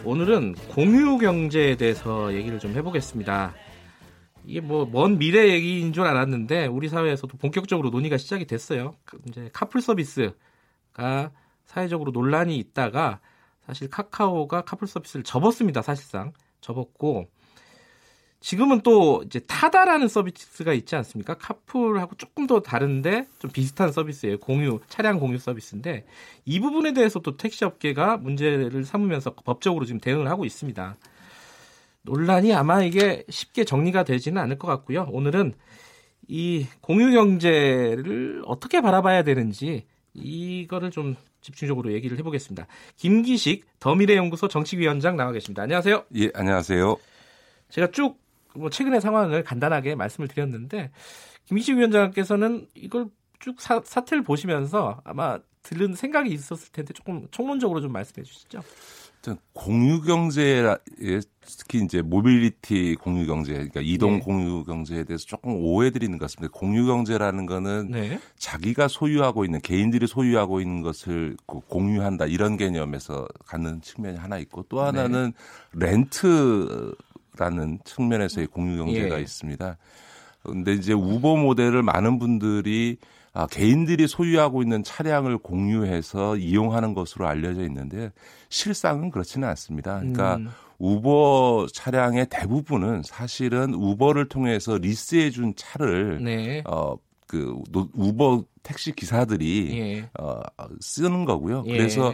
오늘은 공유경제에 대해서 얘기를 좀 해보겠습니다. 이게 뭐 먼 미래 얘기인 줄 알았는데 우리 사회에서도 본격적으로 논의가 시작이 됐어요. 이제 카풀 서비스가 사회적으로 논란이 있다가 사실 카카오가 카풀 서비스를 접었습니다. 사실상 접었고 지금은 또 이제 타다라는 서비스가 있지 않습니까? 카풀하고 조금 더 다른데 좀 비슷한 서비스예요. 공유, 차량 공유 서비스인데 이 부분에 대해서 또 택시업계가 문제를 삼으면서 법적으로 지금 대응을 하고 있습니다. 논란이 아마 이게 쉽게 정리가 되지는 않을 것 같고요. 오늘은 이 공유 경제를 어떻게 바라봐야 되는지 이거를 좀 집중적으로 얘기를 해보겠습니다. 김기식 더미래연구소 정치위원장 나와 계십니다. 안녕하세요. 예, 안녕하세요. 제가 쭉 뭐 최근의 상황을 간단하게 말씀을 드렸는데 김기식 위원장께서는 이걸 쭉 사, 사태를 보시면서 아마 들은 생각이 있었을 텐데 조금 총론적으로 좀 말씀해 주시죠. 공유 경제에 특히 이제 모빌리티 공유 경제, 그러니까 이동 네. 공유 경제에 대해서 조금 오해들이 있는 것 같습니다. 공유 경제라는 거는 네. 자기가 소유하고 있는 개인들이 소유하고 있는 것을 공유한다 이런 개념에서 갖는 측면이 하나 있고 또 하나는 네. 렌트라는 측면에서의 공유 경제가 네. 있습니다. 그런데 이제 우버 모델을 많은 분들이 아, 개인들이 소유하고 있는 차량을 공유해서 이용하는 것으로 알려져 있는데 실상은 그렇지는 않습니다. 그러니까 음. 우버 차량의 대부분은 사실은 우버를 통해서 리스해준 차를 네. 어, 그 우버 택시 기사들이 예. 어, 쓰는 거고요. 예. 그래서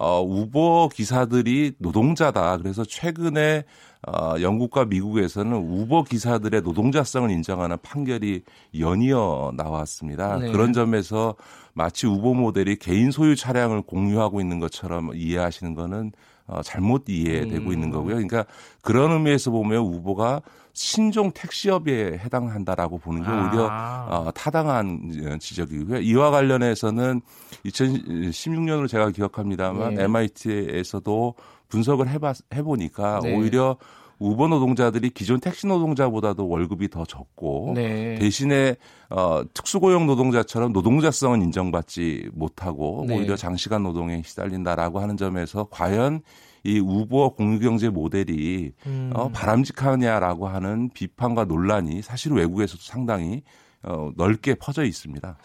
어, 우버 기사들이 노동자다. 그래서 최근에 어, 영국과 미국에서는 우버 기사들의 노동자성을 인정하는 판결이 연이어 나왔습니다. 네. 그런 점에서 마치 우버 모델이 개인 소유 차량을 공유하고 있는 것처럼 이해하시는 거는 어, 잘못 이해되고 음. 있는 거고요. 그러니까 그런 의미에서 보면 우버가 신종 택시업에 해당한다라고 보는 게 아. 오히려 어, 타당한 지적이고요. 이와 관련해서는 이천십육 년으로 제가 기억합니다만 네. 엠아이티에서도 분석을 해봐, 해보니까 네. 오히려 우버 노동자들이 기존 택시 노동자보다도 월급이 더 적고 네. 대신에 어, 특수고용 노동자처럼 노동자성은 인정받지 못하고 네. 오히려 장시간 노동에 시달린다라고 하는 점에서 과연 이 우버 공유경제 모델이 음. 어, 바람직하냐라고 하는 비판과 논란이 사실 외국에서도 상당히 어, 넓게 퍼져 있습니다.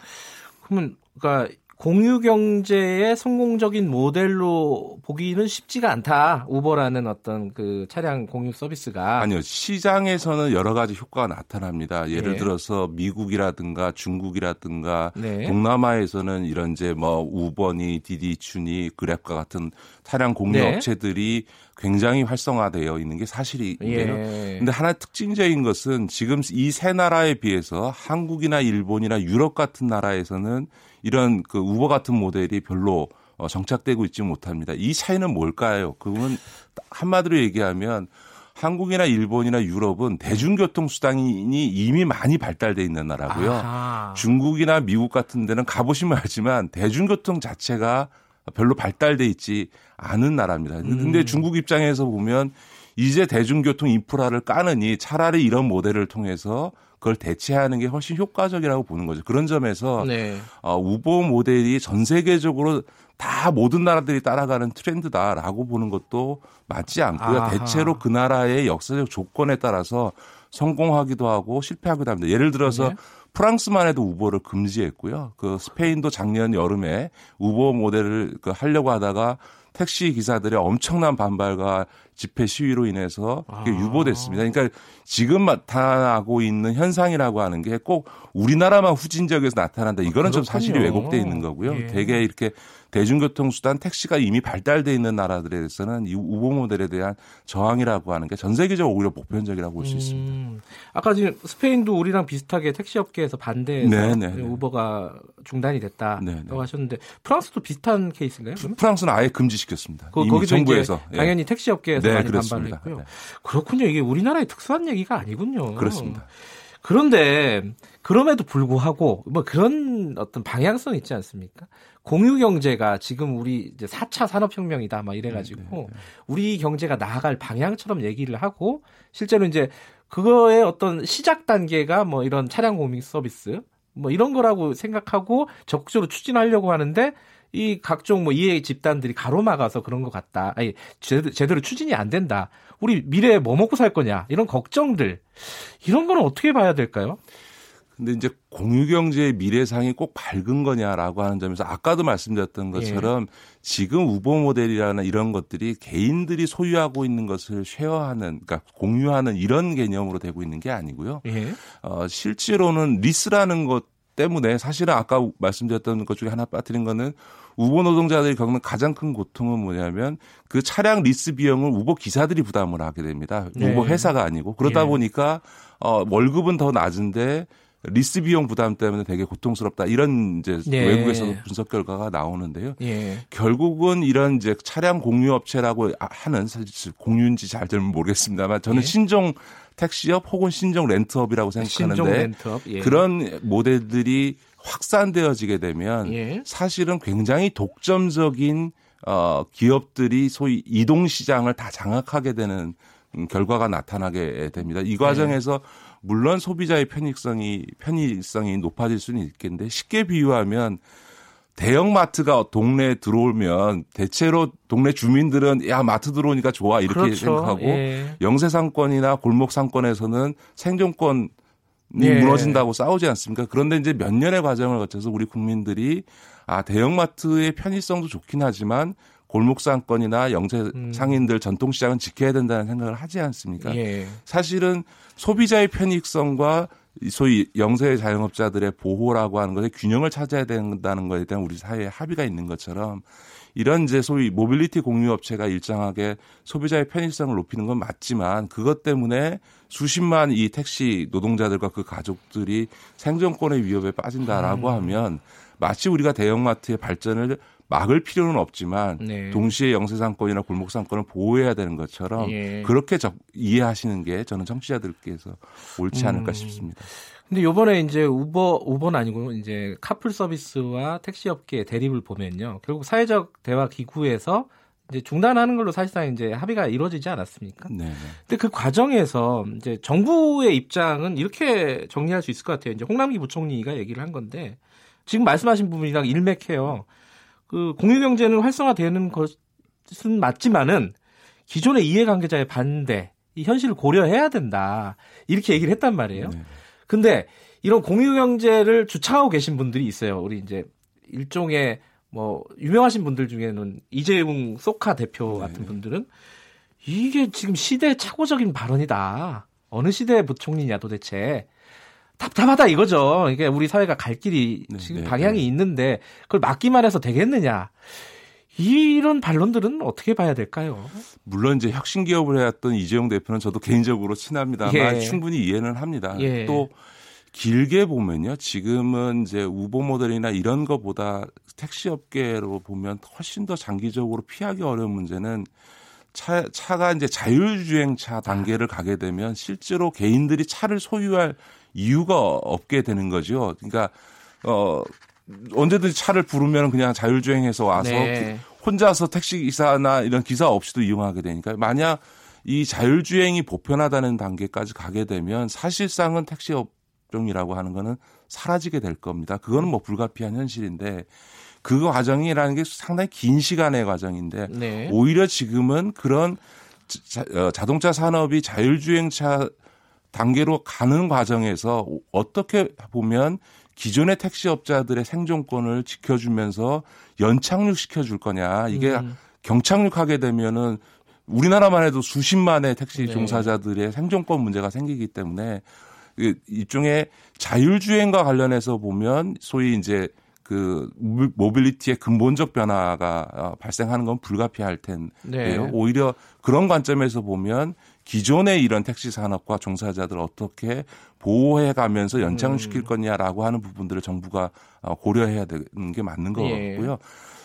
그러면 그러니까 공유경제의 성공적인 모델로 보기는 쉽지가 않다. 우버라는 어떤 그 차량 공유 서비스가. 아니요. 시장에서는 여러 가지 효과가 나타납니다. 예를 네. 들어서 미국이라든가 중국이라든가 네. 동남아에서는 이런 이제 뭐 우버니 디디추니 그랩과 같은 차량 공유 네. 업체들이 굉장히 활성화되어 있는 게 사실인데요. 그런데 예. 하나 특징적인 것은 지금 이 세 나라에 비해서 한국이나 일본이나 유럽 같은 나라에서는 이런 그 우버 같은 모델이 별로 정착되고 있지 못합니다. 이 차이는 뭘까요? 그건 한마디로 얘기하면 한국이나 일본이나 유럽은 대중교통 수단이 이미 많이 발달돼 있는 나라고요. 아하. 중국이나 미국 같은 데는 가보시면 알지만 대중교통 자체가 별로 발달돼 있지 않은 나라입니다. 그런데 음. 중국 입장에서 보면 이제 대중교통 인프라를 까느니 차라리 이런 모델을 통해서 그걸 대체하는 게 훨씬 효과적이라고 보는 거죠. 그런 점에서 네. 어, 우버 모델이 전 세계적으로 다 모든 나라들이 따라가는 트렌드다라고 보는 것도 맞지 않고요. 아하. 대체로 그 나라의 역사적 조건에 따라서 성공하기도 하고 실패하기도 합니다. 예를 들어서 네. 프랑스만 해도 우버를 금지했고요. 그 스페인도 작년 여름에 우버 모델을 그 하려고 하다가 택시 기사들의 엄청난 반발과 집회 시위로 인해서 그게 유보됐습니다. 그러니까 지금 나타나고 있는 현상이라고 하는 게 꼭 우리나라만 후진 지역에서 나타난다. 이거는 좀 사실이 왜곡되어 있는 거고요. 예. 되게 이렇게 대중교통 수단 택시가 이미 발달되어 있는 나라들에 대해서는 이 우버 모델에 대한 저항이라고 하는 게 전 세계적으로 오히려 보편적이라고 볼 수 있습니다. 음. 아까 지금 스페인도 우리랑 비슷하게 택시업계에서 반대해서 네네. 우버가 중단이 됐다고 네네. 하셨는데 프랑스도 비슷한 케이스인가요? 그러면? 프랑스는 아예 금지시켰습니다. 그, 이미 정부에서. 당연히 예. 택시업계에서 네, 많이 반발했고요. 네. 그렇군요. 이게 우리나라의 특수한 얘기가 아니군요. 그렇습니다. 그런데 그럼에도 불구하고 뭐 그런 어떤 방향성 있지 않습니까? 공유 경제가 지금 우리 이제 사 차 산업혁명이다 막 이래가지고 우리 경제가 나아갈 방향처럼 얘기를 하고 실제로 이제 그거의 어떤 시작 단계가 뭐 이런 차량 공유 서비스 뭐 이런 거라고 생각하고 적극적으로 추진하려고 하는데 이 각종 뭐 이해 집단들이 가로막아서 그런 것 같다. 아니, 제대로, 제대로 추진이 안 된다. 우리 미래에 뭐 먹고 살 거냐. 이런 걱정들. 이런 거는 어떻게 봐야 될까요? 근데 이제 공유경제의 미래상이 꼭 밝은 거냐라고 하는 점에서 아까도 말씀드렸던 것처럼 예. 지금 우버 모델이라는 이런 것들이 개인들이 소유하고 있는 것을 쉐어하는, 그러니까 공유하는 이런 개념으로 되고 있는 게 아니고요. 예. 어, 실제로는 리스라는 것 때문에 사실은 아까 말씀드렸던 것 중에 하나 빠뜨린 거는 우버 노동자들이 겪는 가장 큰 고통은 뭐냐면 그 차량 리스 비용을 우버 기사들이 부담을 하게 됩니다. 네. 우버 회사가 아니고 그러다 네. 보니까 어, 월급은 더 낮은데 리스 비용 부담 때문에 되게 고통스럽다 이런 이제 네. 외국에서도 분석 결과가 나오는데요. 네. 결국은 이런 이제 차량 공유 업체라고 하는 사실 공유인지 잘 되면 모르겠습니다만 저는 네. 신종 택시업 혹은 신종 렌트업이라고 생각하는데 신종 렌트업, 예. 그런 모델들이 확산되어지게 되면 예. 사실은 굉장히 독점적인 어, 기업들이 소위 이동 시장을 다 장악하게 되는 결과가 나타나게 됩니다. 이 과정에서 예. 물론 소비자의 편익성이 편의성이 높아질 수는 있겠는데 쉽게 비유하면 대형마트가 동네에 들어오면 대체로 동네 주민들은 야 마트 들어오니까 좋아 이렇게 그렇죠. 생각하고 예. 영세상권이나 골목상권에서는 생존권이 예. 무너진다고 싸우지 않습니까? 그런데 이제 몇 년의 과정을 거쳐서 우리 국민들이 아 대형마트의 편의성도 좋긴 하지만 골목상권이나 영세상인들 음. 전통시장은 지켜야 된다는 생각을 하지 않습니까? 예. 사실은 소비자의 편익성과 소위 영세 자영업자들의 보호라고 하는 것에 균형을 찾아야 된다는 것에 대한 우리 사회의 합의가 있는 것처럼 이런 이제 소위 모빌리티 공유업체가 일정하게 소비자의 편의성을 높이는 건 맞지만 그것 때문에 수십만 이 택시 노동자들과 그 가족들이 생존권의 위협에 빠진다라고 음. 하면 마치 우리가 대형마트의 발전을 막을 필요는 없지만 네. 동시에 영세상권이나 골목상권을 보호해야 되는 것처럼 예. 그렇게 적, 이해하시는 게 저는 청취자들께서 옳지 않을까 음. 싶습니다. 근데 요번에 이제 우버, 우버는 아니고 이제 카풀 서비스와 택시업계의 대립을 보면요. 결국 사회적 대화 기구에서 이제 중단하는 걸로 사실상 이제 합의가 이루어지지 않았습니까? 네. 근데 그 과정에서 이제 정부의 입장은 이렇게 정리할 수 있을 것 같아요. 이제 홍남기 부총리가 얘기를 한 건데 지금 말씀하신 부분이랑 일맥해요. 그 공유경제는 활성화되는 것은 맞지만은 기존의 이해관계자의 반대, 이 현실을 고려해야 된다 이렇게 얘기를 했단 말이에요. 그런데 네. 이런 공유경제를 주창하고 계신 분들이 있어요. 우리 이제 일종의 뭐 유명하신 분들 중에는 이재용 소카 대표 같은 네. 분들은 이게 지금 시대의 착오적인 발언이다. 어느 시대의 부총리냐 도대체. 답답하다 이거죠. 이게 우리 사회가 갈 길이 지금 네, 네, 방향이 네. 있는데 그걸 막기만 해서 되겠느냐. 이런 반론들은 어떻게 봐야 될까요? 물론 이제 혁신 기업을 해왔던 이재용 대표는 저도 개인적으로 친합니다만 예. 충분히 이해는 합니다. 예. 또 길게 보면요. 지금은 이제 우버 모델이나 이런 거보다 택시 업계로 보면 훨씬 더 장기적으로 피하기 어려운 문제는 차, 차가 이제 자율주행차 단계를 가게 되면 실제로 개인들이 차를 소유할 이유가 없게 되는 거죠. 그러니까 어 언제든지 차를 부르면 그냥 자율주행해서 와서 네. 혼자서 택시 기사나 이런 기사 없이도 이용하게 되니까 만약 이 자율주행이 보편하다는 단계까지 가게 되면 사실상은 택시 업종이라고 하는 거는 사라지게 될 겁니다. 그거는 뭐 불가피한 현실인데 그 과정이라는 게 상당히 긴 시간의 과정인데 네. 오히려 지금은 그런 자, 자동차 산업이 자율주행차 단계로 가는 과정에서 어떻게 보면 기존의 택시업자들의 생존권을 지켜주면서 연착륙시켜줄 거냐. 이게 음. 경착륙하게 되면은 우리나라만 해도 수십만의 택시 네. 종사자들의 생존권 문제가 생기기 때문에 일종의 자율주행과 관련해서 보면 소위 이제 그 모빌리티의 근본적 변화가 발생하는 건 불가피할 텐데요. 네. 오히려 그런 관점에서 보면 기존의 이런 택시 산업과 종사자들을 어떻게 보호해 가면서 연장시킬 거냐라고 하는 부분들을 정부가 고려해야 되는 게 맞는 것 예. 같고요.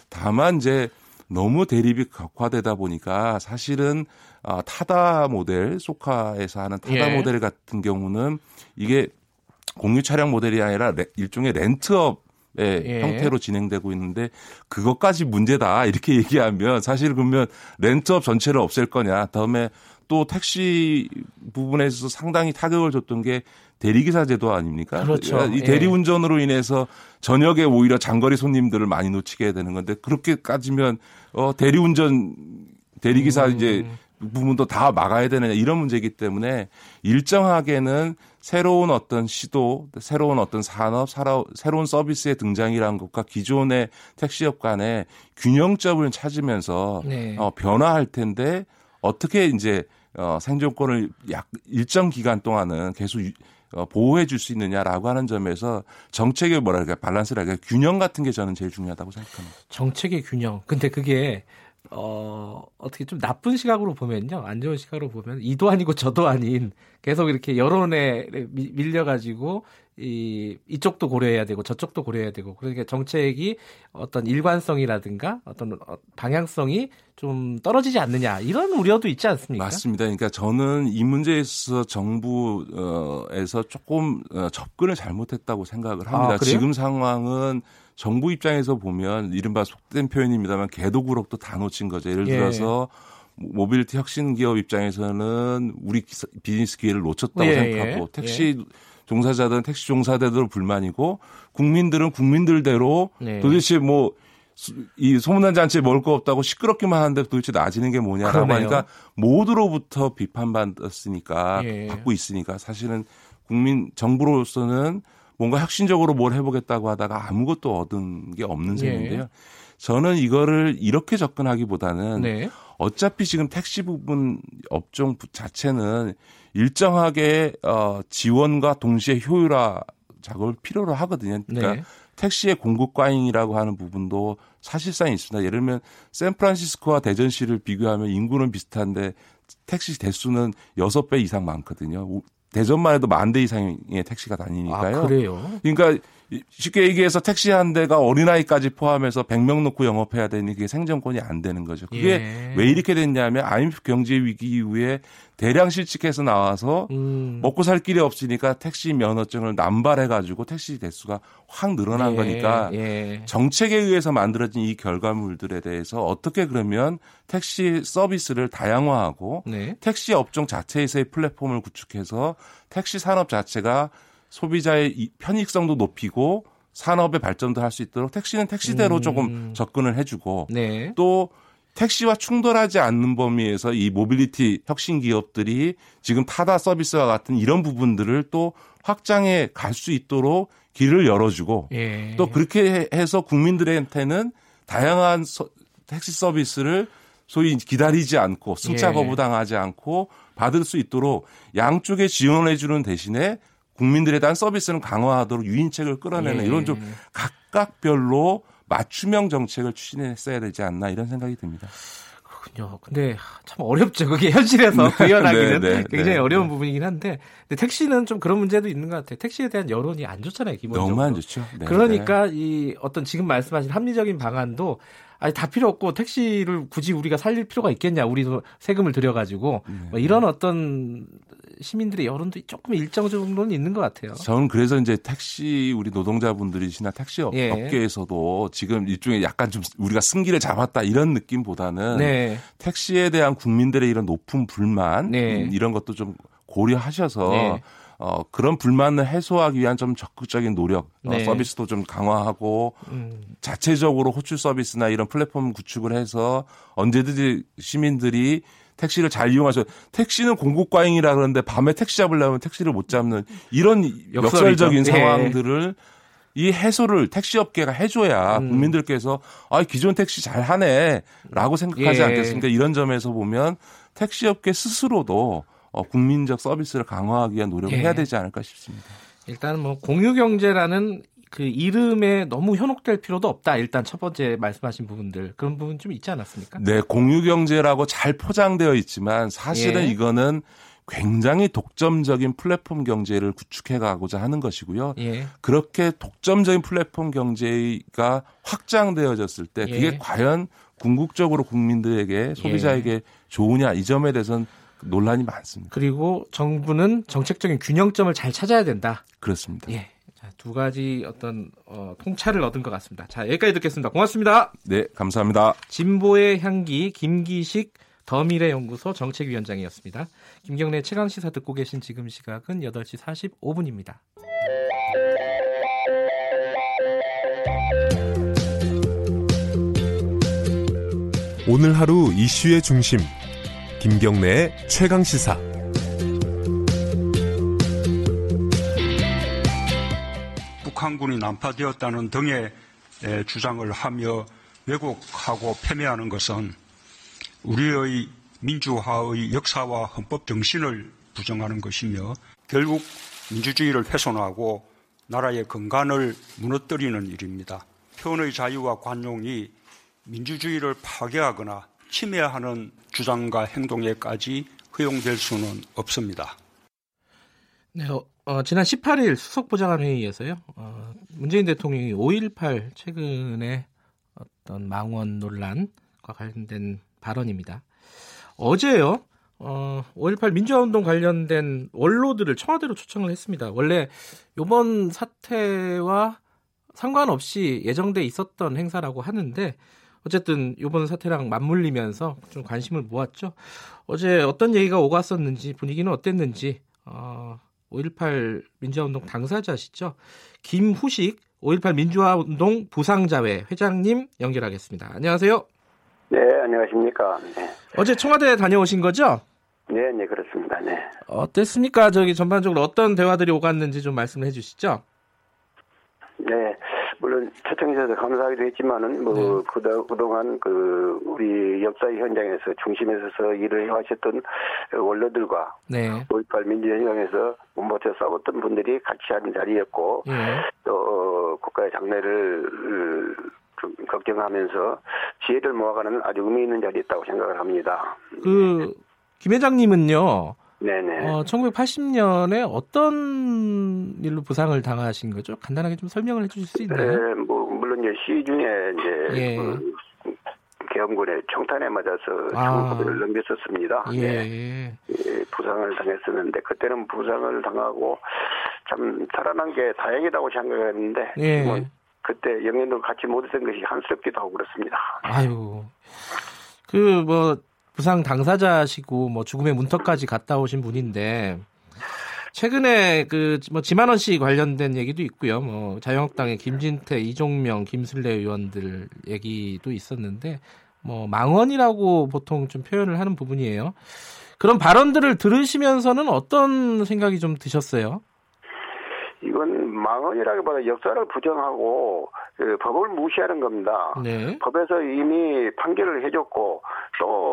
다만 이제 너무 대립이 격화되다 보니까 사실은 타다 모델, 소카에서 하는 타다 예. 모델 같은 경우는 이게 공유 차량 모델이 아니라 레, 일종의 렌트업 예. 형태로 진행되고 있는데 그것까지 문제다 이렇게 얘기하면 사실 그러면 렌트업 전체를 없앨 거냐. 다음에 또 택시 부분에서 상당히 타격을 줬던 게 대리기사 제도 아닙니까? 그렇죠. 이 대리운전으로 인해서 저녁에 오히려 장거리 손님들을 많이 놓치게 되는 건데 그렇게 까지면 어, 대리운전 대리기사 음. 이제 부분도 다 막아야 되느냐 이런 문제이기 때문에 일정하게는 새로운 어떤 시도, 새로운 어떤 산업, 새로운 서비스의 등장이라는 것과 기존의 택시업 간의 균형점을 찾으면서 네. 어, 변화할 텐데 어떻게 이제 어, 생존권을 약 일정 기간 동안은 계속 유, 어, 보호해 줄 수 있느냐라고 하는 점에서 정책의 뭐랄까 밸런스랄까 균형 같은 게 저는 제일 중요하다고 생각합니다. 정책의 균형. 근데 그게 어, 어떻게 좀 나쁜 시각으로 보면요. 안 좋은 시각으로 보면 이도 아니고 저도 아닌 계속 이렇게 여론에 미, 밀려가지고 이, 이쪽도 고려해야 되고 저쪽도 고려해야 되고 그러니까 정책이 어떤 일관성이라든가 어떤 방향성이 좀 떨어지지 않느냐 이런 우려도 있지 않습니까? 맞습니다. 그러니까 저는 이 문제에 있어서 정부에서 조금 접근을 잘못했다고 생각을 합니다. 아, 지금 상황은 정부 입장에서 보면 이른바 속된 표현입니다만 개도구락도 다 놓친 거죠. 예를 들어서 예. 모빌리티 혁신 기업 입장에서는 우리 기사, 비즈니스 기회를 놓쳤다고 예, 생각하고 예. 택시 예. 종사자들은 택시 종사자들로 불만이고 국민들은 국민들대로 예. 도대체 뭐 이 소문난 잔치에 먹을 거 없다고 시끄럽기만 하는데 도대체 나아지는 게 뭐냐라고 그러네요. 하니까 모두로부터 비판받았으니까 예. 받고 있으니까 사실은 국민 정부로서는 뭔가 혁신적으로 뭘 해보겠다고 하다가 아무것도 얻은 게 없는 셈인데요. 예. 저는 이거를 이렇게 접근하기보다는 네. 어차피 지금 택시 부분 업종 자체는 일정하게 어, 지원과 동시에 효율화 작업을 필요로 하거든요. 그러니까 네. 택시의 공급 과잉이라고 하는 부분도 사실상 있습니다. 예를 들면 샌프란시스코와 대전시를 비교하면 인구는 비슷한데 택시 대수는 여섯 배 이상 많거든요. 대전만 해도 만 대 이상의 택시가 다니니까요. 아, 그래요? 그러니까 쉽게 얘기해서 택시 한 대가 어린아이까지 포함해서 백 명 놓고 영업해야 되니 그게 생존권이 안 되는 거죠. 그게 예. 왜 이렇게 됐냐면 아이엠에프 경제 위기 이후에 대량 실직해서 나와서 음. 먹고 살 길이 없으니까 택시 면허증을 남발해가지고 택시 대수가 확 늘어난 예. 거니까 예. 정책에 의해서 만들어진 이 결과물들에 대해서 어떻게 그러면 택시 서비스를 다양화하고 네. 택시 업종 자체에서의 플랫폼을 구축해서 택시 산업 자체가 소비자의 편익성도 높이고 산업의 발전도 할 수 있도록 택시는 택시대로 음. 조금 접근을 해주고 네. 또 택시와 충돌하지 않는 범위에서 이 모빌리티 혁신 기업들이 지금 타다 서비스와 같은 이런 부분들을 또 확장해 갈 수 있도록 길을 열어주고 예. 또 그렇게 해서 국민들한테는 다양한 서, 택시 서비스를 소위 기다리지 않고 승차 거부당하지 않고 받을 수 있도록 양쪽에 지원해 주는 대신에 국민들에 대한 서비스는 강화하도록 유인책을 끌어내는 예. 이런 좀 각각별로 맞춤형 정책을 추진했어야 되지 않나 이런 생각이 듭니다. 그렇군요. 근데 참 어렵죠. 그게 현실에서 구현하기는 네, 네, 굉장히 네, 어려운 네. 부분이긴 한데 근데 택시는 좀 그런 문제도 있는 것 같아요. 택시에 대한 여론이 안 좋잖아요. 기본적으로. 너무 안 좋죠. 네, 그러니까 네. 이 어떤 지금 말씀하신 합리적인 방안도 아니 다 필요 없고 택시를 굳이 우리가 살릴 필요가 있겠냐. 우리도 세금을 들여가지고 네, 뭐 이런 네. 어떤 시민들의 여론도 조금 일정 정도는 있는 것 같아요. 저는 그래서 이제 택시 우리 노동자분들이시나 택시 예. 업계에서도 지금 일종의 약간 좀 우리가 승기를 잡았다 이런 느낌보다는 네. 택시에 대한 국민들의 이런 높은 불만 네. 음, 이런 것도 좀 고려하셔서 네. 어, 그런 불만을 해소하기 위한 좀 적극적인 노력, 네. 어, 서비스도 좀 강화하고 음. 자체적으로 호출 서비스나 이런 플랫폼 구축을 해서 언제든지 시민들이 택시를 잘 이용하셔. 택시는 공급 과잉이라 그러는데 밤에 택시 잡으려면 택시를 못 잡는 이런 역설적인 네. 상황들을 이 해소를 택시업계가 해줘야 음. 국민들께서 아, 기존 택시 잘 하네라고 생각하지 예. 않겠습니까? 이런 점에서 보면 택시업계 스스로도 어, 국민적 서비스를 강화하기 위한 노력을 예. 해야 되지 않을까 싶습니다. 일단 뭐 공유경제라는 그 이름에 너무 현혹될 필요도 없다. 일단 첫 번째 말씀하신 부분들 그런 부분 좀 있지 않았습니까? 네, 공유경제라고 잘 포장되어 있지만 사실은 예. 이거는 굉장히 독점적인 플랫폼 경제를 구축해가고자 하는 것이고요. 예. 그렇게 독점적인 플랫폼 경제가 확장되어졌을 때 그게 예. 과연 궁극적으로 국민들에게 소비자에게 예. 좋으냐 이 점에 대해서는 논란이 많습니다. 그리고 정부는 정책적인 균형점을 잘 찾아야 된다. 그렇습니다. 예. 자, 두 가지 어떤 어, 통찰을 얻은 것 같습니다. 자, 여기까지 듣겠습니다. 고맙습니다. 네, 감사합니다. 진보의 향기 김기식 더미래연구소 정책위원장이었습니다. 김경래 최강시사 듣고 계신 지금 시각은 여덟 시 사십오 분입니다. 오늘 하루 이슈의 중심 김경래의 최강시사. 북한군이 난파되었다는 등의 주장을 하며 왜곡하고 폄훼하는 것은 우리의 민주화의 역사와 헌법 정신을 부정하는 것이며 결국 민주주의를 훼손하고 나라의 근간을 무너뜨리는 일입니다. 표현의 자유와 관용이 민주주의를 파괴하거나 침해하는 주장과 행동에까지 허용될 수는 없습니다. 네, 어, 어, 지난 십팔 일 수석보좌관 회의에서요. 어, 문재인 대통령이 오일팔 최근에 어떤 망원 논란과 관련된 발언입니다. 어제요. 어, 오일팔 민주화운동 관련된 원로들을 청와대로 초청을 했습니다. 원래 이번 사태와 상관없이 예정돼 있었던 행사라고 하는데 어쨌든 이번 사태랑 맞물리면서 좀 관심을 모았죠. 어제 어떤 얘기가 오갔었는지 분위기는 어땠는지 어, 오일팔 민주화운동 당사자시죠. 김후식 오일팔 민주화운동 부상자회 회장님 연결하겠습니다. 안녕하세요. 네, 안녕하십니까. 네. 어제 청와대에 다녀오신 거죠? 네, 네, 그렇습니다. 네. 어땠습니까? 저기 전반적으로 어떤 대화들이 오갔는지 좀 말씀해 주시죠. 네, 물론 초청해서 감사하기도 했지만은 뭐 네. 그동안 그 우리 역사의 현장에서 중심에 서서 일을 해왔었던 원로들과 네. 오일팔 민주 현장에서 못 버텨 싸웠던 분들이 같이 하는 자리였고 네. 또 국가의 장래를 좀 걱정하면서 지혜를 모아가는 아주 의미 있는 자리였다고 생각을 합니다. 그 김 회장님은요. 네네. 어, 천구백팔십 년에 어떤 일로 부상을 당하신 거죠? 간단하게 좀 설명을 해주실 수 있나요? 네, 뭐 물론 이제 시중에 이제 예. 그 계엄군의 총탄에 맞아서 총구를 넘겼었습니다. 예. 네. 예, 부상을 당했었는데 그때는 부상을 당하고 참 살아난 게 다행이라고 생각했는데. 예. 뭐 그때 영연도 같이 못 있던 것이 한스럽기도 하고 그렇습니다. 아유, 그 뭐 부상 당사자시고 뭐 죽음의 문턱까지 갔다 오신 분인데 최근에 그 뭐 지만원 씨 관련된 얘기도 있고요. 뭐 자유한국당의 김진태, 이종명, 김슬래 의원들 얘기도 있었는데 뭐 망언이라고 보통 좀 표현을 하는 부분이에요. 그런 발언들을 들으시면서는 어떤 생각이 좀 드셨어요? 이건 망언이라기보다 역사를 부정하고 그 법을 무시하는 겁니다. 네. 법에서 이미 판결을 해줬고 또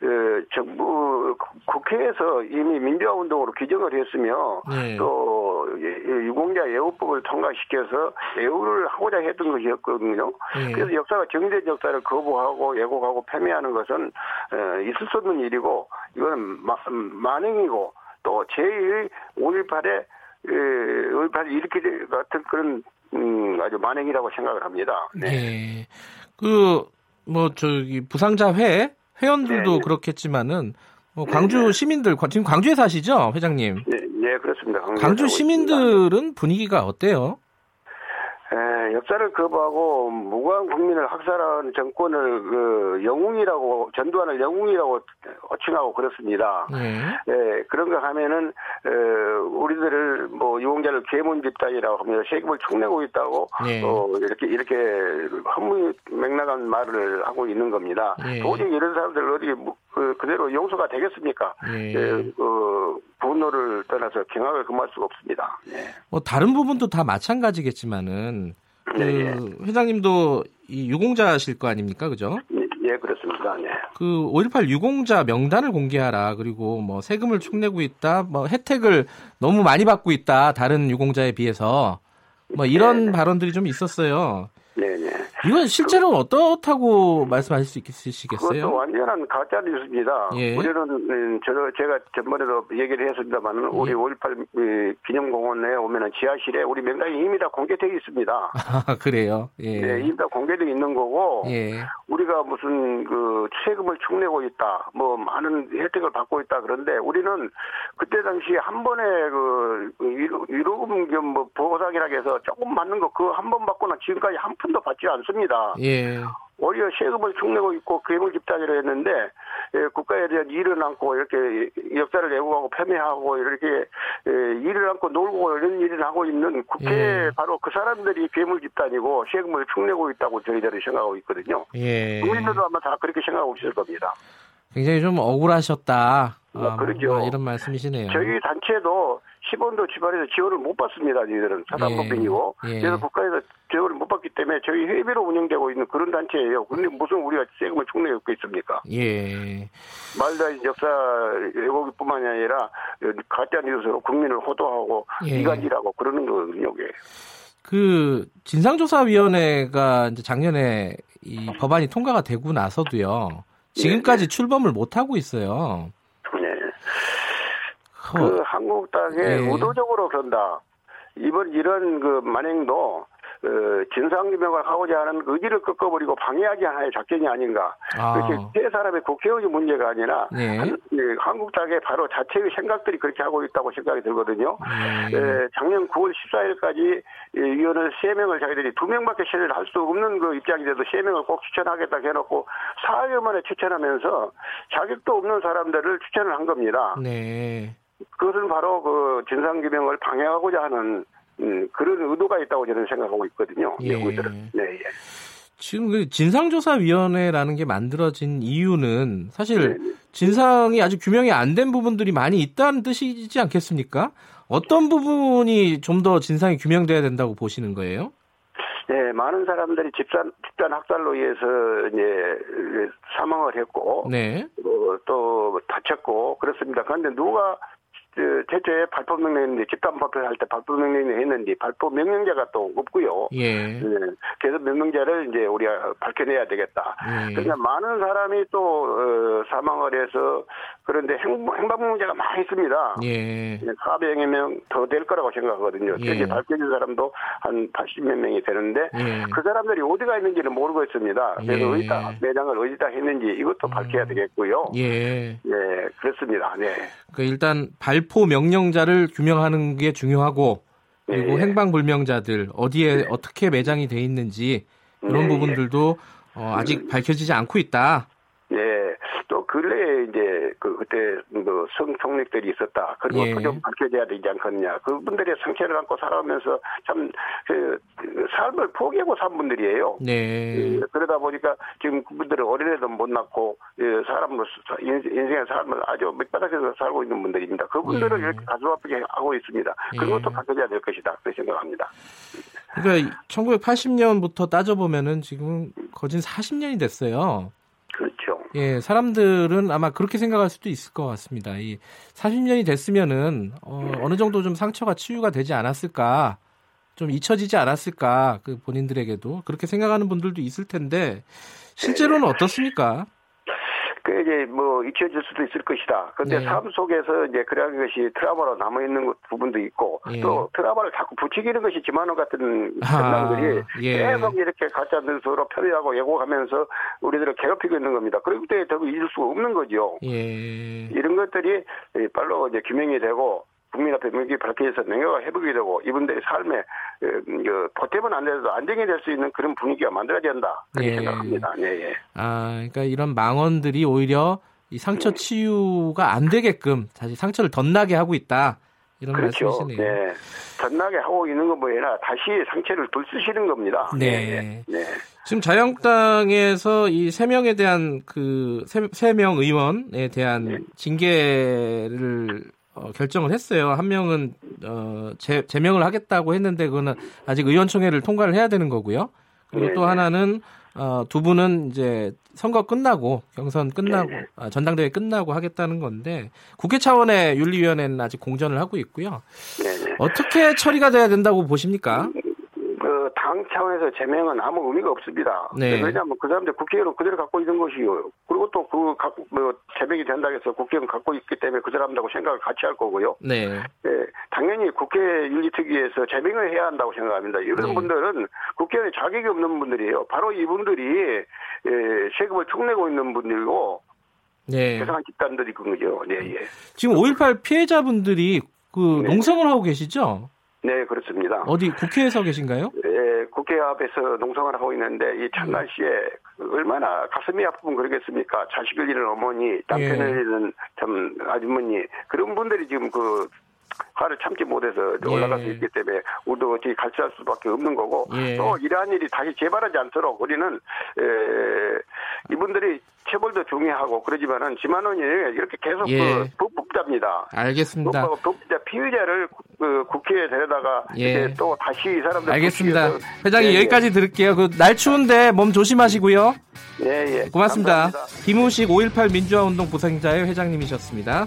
그 정부 국회에서 이미 민주화운동으로 규정을 했으며 네. 또 유공자 예우법을 통과시켜서 예우를 하고자 했던 것이었거든요. 네. 그래서 역사가 정제 역사를 거부하고 왜곡하고 폄훼하는 것은 있을 수 없는 일이고 이거는 만행이고 또 제의 오일팔에 오일팔 이렇게 같은 그런 음, 아주 만행이라고 생각을 합니다. 네. 네. 그 뭐 저기 부상자 회 회원들도 네. 그렇겠지만은 뭐 광주 네. 시민들 지금 광주에 사시죠, 회장님? 네, 네 그렇습니다. 광주 시민들은 분위기가 어때요? 에, 역사를 거부하고 무고한 국민을 학살한 정권을 그 영웅이라고 전두환을 영웅이라고 호칭하고 그렇습니다. 네. 에, 그런가 하면은 에, 우리들을 뭐 유공자를 괴문 집단이라고 하면서 세금을 축내고 있다고 네. 어, 이렇게 이렇게 허무 맹랑한 말을 하고 있는 겁니다. 네. 도저히 이런 사람들 어디 그, 그대로 용서가 되겠습니까? 네. 에, 어, 분노를 떠나서 경악을 금할 수가 없습니다. 네. 뭐 다른 부분도 다 마찬가지겠지만은. 그 네, 예. 회장님도 이 유공자실 거 아닙니까, 그죠? 예, 그렇습니다. 네. 그 오일팔 유공자 명단을 공개하라. 그리고 뭐 세금을 축내고 있다, 뭐 혜택을 너무 많이 받고 있다. 다른 유공자에 비해서 뭐 이런 네. 발언들이 좀 있었어요. 네, 네. 이건 실제로 그, 어떻다고 말씀하실 수 있으시겠어요? 그것도 완전한 가짜 뉴스입니다. 예. 우리는 저도 제가 전번에도 얘기를 했습니다만 예. 우리 오일팔 기념공원에 오면은 지하실에 우리 명단이 이미 다 공개되어 있습니다. 아, 그래요? 예. 네, 이미 다 공개되어 있는 거고 예. 우리가 무슨 그 세금을 축내고 있다, 뭐 많은 혜택을 받고 있다 그런데 우리는 그때 당시 한 번에 그 위로금 겸 뭐 보상이라고 해서 조금 받는 거 그거 한 번 받거나 지금까지 한 푼도 받지 않습니다. 예. 오히려 세금을 축내고 있고 괴물 집단이라 했는데 예, 국가에 대한 일을 안고 이렇게 역사를 왜곡하고 폄훼하고 이렇게 예, 일을 안고 놀고 이런 일을 하고 있는 국회 예. 바로 그 사람들이 괴물 집단이고 세금을 축내고 있다고 저희들이 생각하고 있거든요. 예. 국민들도 아마 다 그렇게 생각하고 있을 겁니다. 굉장히 좀 억울하셨다. 아, 그렇죠. 이런 말씀이시네요. 저희 단체도 십 원도 집안에서 지원을 못 받습니다. 저희들은 사단법인이고 예, 예. 그래서 국가에서 지원을 못 받기 때문에 저희 회비로 운영되고 있는 그런 단체예요. 그런데 무슨 우리가 세금을 축내고 있습니까? 예. 말도 역사 왜곡뿐만이 아니라 가짜 뉴스로 국민을 호도하고 예. 이간질하고 그러는 거거든요. 이게. 그 진상조사위원회가 이제 작년에 이 법안이 통과가 되고 나서도요. 지금까지 예. 출범을 못 하고 있어요. 그 한국당에 예. 의도적으로 그런다. 이번 이런 그 만행도 어, 진상규명을 하고자 하는 의지를 꺾어버리고 방해하기 하나의 작전이 아닌가. 아. 그렇게 세 사람의 국회의원이 문제가 아니라 예. 한, 예, 한국당의 바로 자체의 생각들이 그렇게 하고 있다고 생각이 들거든요. 예. 예, 작년 구월 십사일까지 예, 위원을 세 명을 자기들이 두 명밖에 신뢰를 할 수 없는 그 입장인데도 세 명을 꼭 추천하겠다 해놓고 사흘 만에 추천하면서 자격도 없는 사람들을 추천을 한 겁니다. 네. 그것은 바로 그 진상규명을 방해하고자 하는 음, 그런 의도가 있다고 저는 생각하고 있거든요. 예. 내부들은. 네, 예. 지금 그 진상조사위원회라는 게 만들어진 이유는 사실 네. 진상이 아직 규명이 안 된 부분들이 많이 있다는 뜻이지 않겠습니까? 어떤 부분이 좀 더 진상이 규명돼야 된다고 보시는 거예요? 네, 많은 사람들이 집단, 집단 학살로 의해서 이제 사망을 했고, 네. 어, 또 다쳤고 그렇습니다. 그런데 누가 대체 발포 명령인데 집단 발포를 할 때 발포 명령을 했는지 발포 명령자가 또 없고요. 예. 그래서 명령자를 이제 우리가 밝혀내야 되겠다. 예. 그러니까 많은 사람이 또 사망을 해서 그런데 행방 문제가 많이 있습니다. 예. 사백여 명 더 될 거라고 생각하거든요. 특히 예. 밝혀진 사람도 한 팔십여 명이 되는데 예. 그 사람들이 어디가 있는지는 모르고 있습니다. 그래서 예. 어디다 매장을 어디다 했는지 이것도 밝혀야 되겠고요. 예. 예, 그렇습니다. 네. 그 일단 발 발포 명령자를 규명하는 게 중요하고 그리고 네. 행방불명자들 어디에 네. 어떻게 매장이 돼 있는지 이런 네. 부분들도 어, 아직 음. 밝혀지지 않고 있다. 네, 또 근래에 이제 그 그때 뭐 성폭력들이 있었다. 그리고 네. 좀 밝혀져야 되지 않겠냐. 그분들의 상처를 안고 살아오면서 참 그 삶을 포기하고 산 분들이에요. 네. 그러다 보니까 지금 그분들은 어린애도 못 낳고 사람으로 인생의 삶을 아주 밑바닥에서 살고 있는 분들입니다. 그분들을 네. 이렇게 가슴 아프게 하고 있습니다. 그것도 네. 밝혀져야 될 것이다. 그렇게 생각합니다. 그러니까 천구백팔십 년부터 따져보면은 지금 거진 사십 년이 됐어요. 그렇죠. 예, 사람들은 아마 그렇게 생각할 수도 있을 것 같습니다. 이 사십 년이 됐으면은 어, 네. 어느 정도 좀 상처가 치유가 되지 않았을까, 좀 잊혀지지 않았을까, 그 본인들에게도 그렇게 생각하는 분들도 있을 텐데 실제로는 네. 어떻습니까? 그 이제 뭐 잊혀질 수도 있을 것이다. 그런데 네. 삶 속에서 이제 그러한 것이 트라우마로 남아 있는 부분도 있고 예. 또 트라우마를 자꾸 부추기는 것이 지만원 같은 장난들이 아, 예. 계속 이렇게 가짜 뉴스로 편애하고 예고하면서 우리들을 괴롭히고 있는 겁니다. 그렇기 때문에 더 잊을 수가 없는 거죠. 예. 이런 것들이 빨로 이제 규명이 되고. 국민 앞에 명확히 밝혀져서 명예가 회복이 되고 이분들의 삶에 보탬은 안 돼도 안정이 될 수 있는 그런 분위기가 만들어져야 한다 그렇게 예. 생각합니다. 네, 예. 아, 그러니까 이런 망언들이 오히려 이 상처 치유가 안 되게끔 다시 상처를 덧나게 하고 있다. 이런 그렇죠. 말씀이시네요. 네, 덧나게 하고 있는 건 뭐냐 다시 상처를 돌쓰시는 겁니다. 네. 네. 네. 지금 자유한국당에서 이 세 명에 대한 그 세 명 의원에 대한 네. 징계를 어, 결정을 했어요. 한 명은 어, 재, 제명을 하겠다고 했는데 그거는 아직 의원총회를 통과를 해야 되는 거고요. 그리고 네네. 또 하나는 어, 두 분은 이제 선거 끝나고 경선 끝나고 아, 전당대회 끝나고 하겠다는 건데 국회 차원의 윤리위원회는 아직 공전을 하고 있고요. 네네. 어떻게 처리가 돼야 된다고 보십니까? 그 당 차원에서 제명은 아무 의미가 없습니다. 네. 왜냐하면 그 사람들 국회의원은 그대로 갖고 있는 것이요. 그리고 또 그 뭐 제명이 된다고 해서 국회의원 갖고 있기 때문에 그 사람들하고 생각을 같이 할 거고요. 네. 네. 당연히 국회 윤리특위에서 제명을 해야 한다고 생각합니다. 이런 네. 분들은 국회의원의 자격이 없는 분들이에요. 바로 이분들이 세금을 축내고 있는 분들이고 네. 세상한 집단들이 그런 거죠. 네, 예. 지금 오일팔 피해자분들이 그 네. 농성을 하고 계시죠? 네, 그렇습니다. 어디 국회에서 계신가요? 네, 국회 앞에서 농성을 하고 있는데 이 찬 날씨에 얼마나 가슴이 아프면 그러겠습니까? 자식을 잃은 어머니, 남편을 예. 잃은 참 아주머니 그런 분들이 지금 그 화를 참지 못해서 예. 올라갈 수 있기 때문에 우리도 어떻게 갈취할 수밖에 없는 거고 예. 또 이러한 일이 다시 재발하지 않도록 우리는 에, 이분들이 체벌도 중요하고 그러지만은 지만은 이렇게 계속 예. 그 독법자입니다. 알겠습니다. 독법, 독자 피의자를 그 국회에 데려다가 예. 이제 또 다시 이 사람들 알겠습니다. 회장님 예, 여기까지 예. 들을게요. 그 날 추운데 몸 조심하시고요. 예, 예. 고맙습니다. 감사합니다. 김우식 오일팔 민주화운동 보상자의 회장님이셨습니다.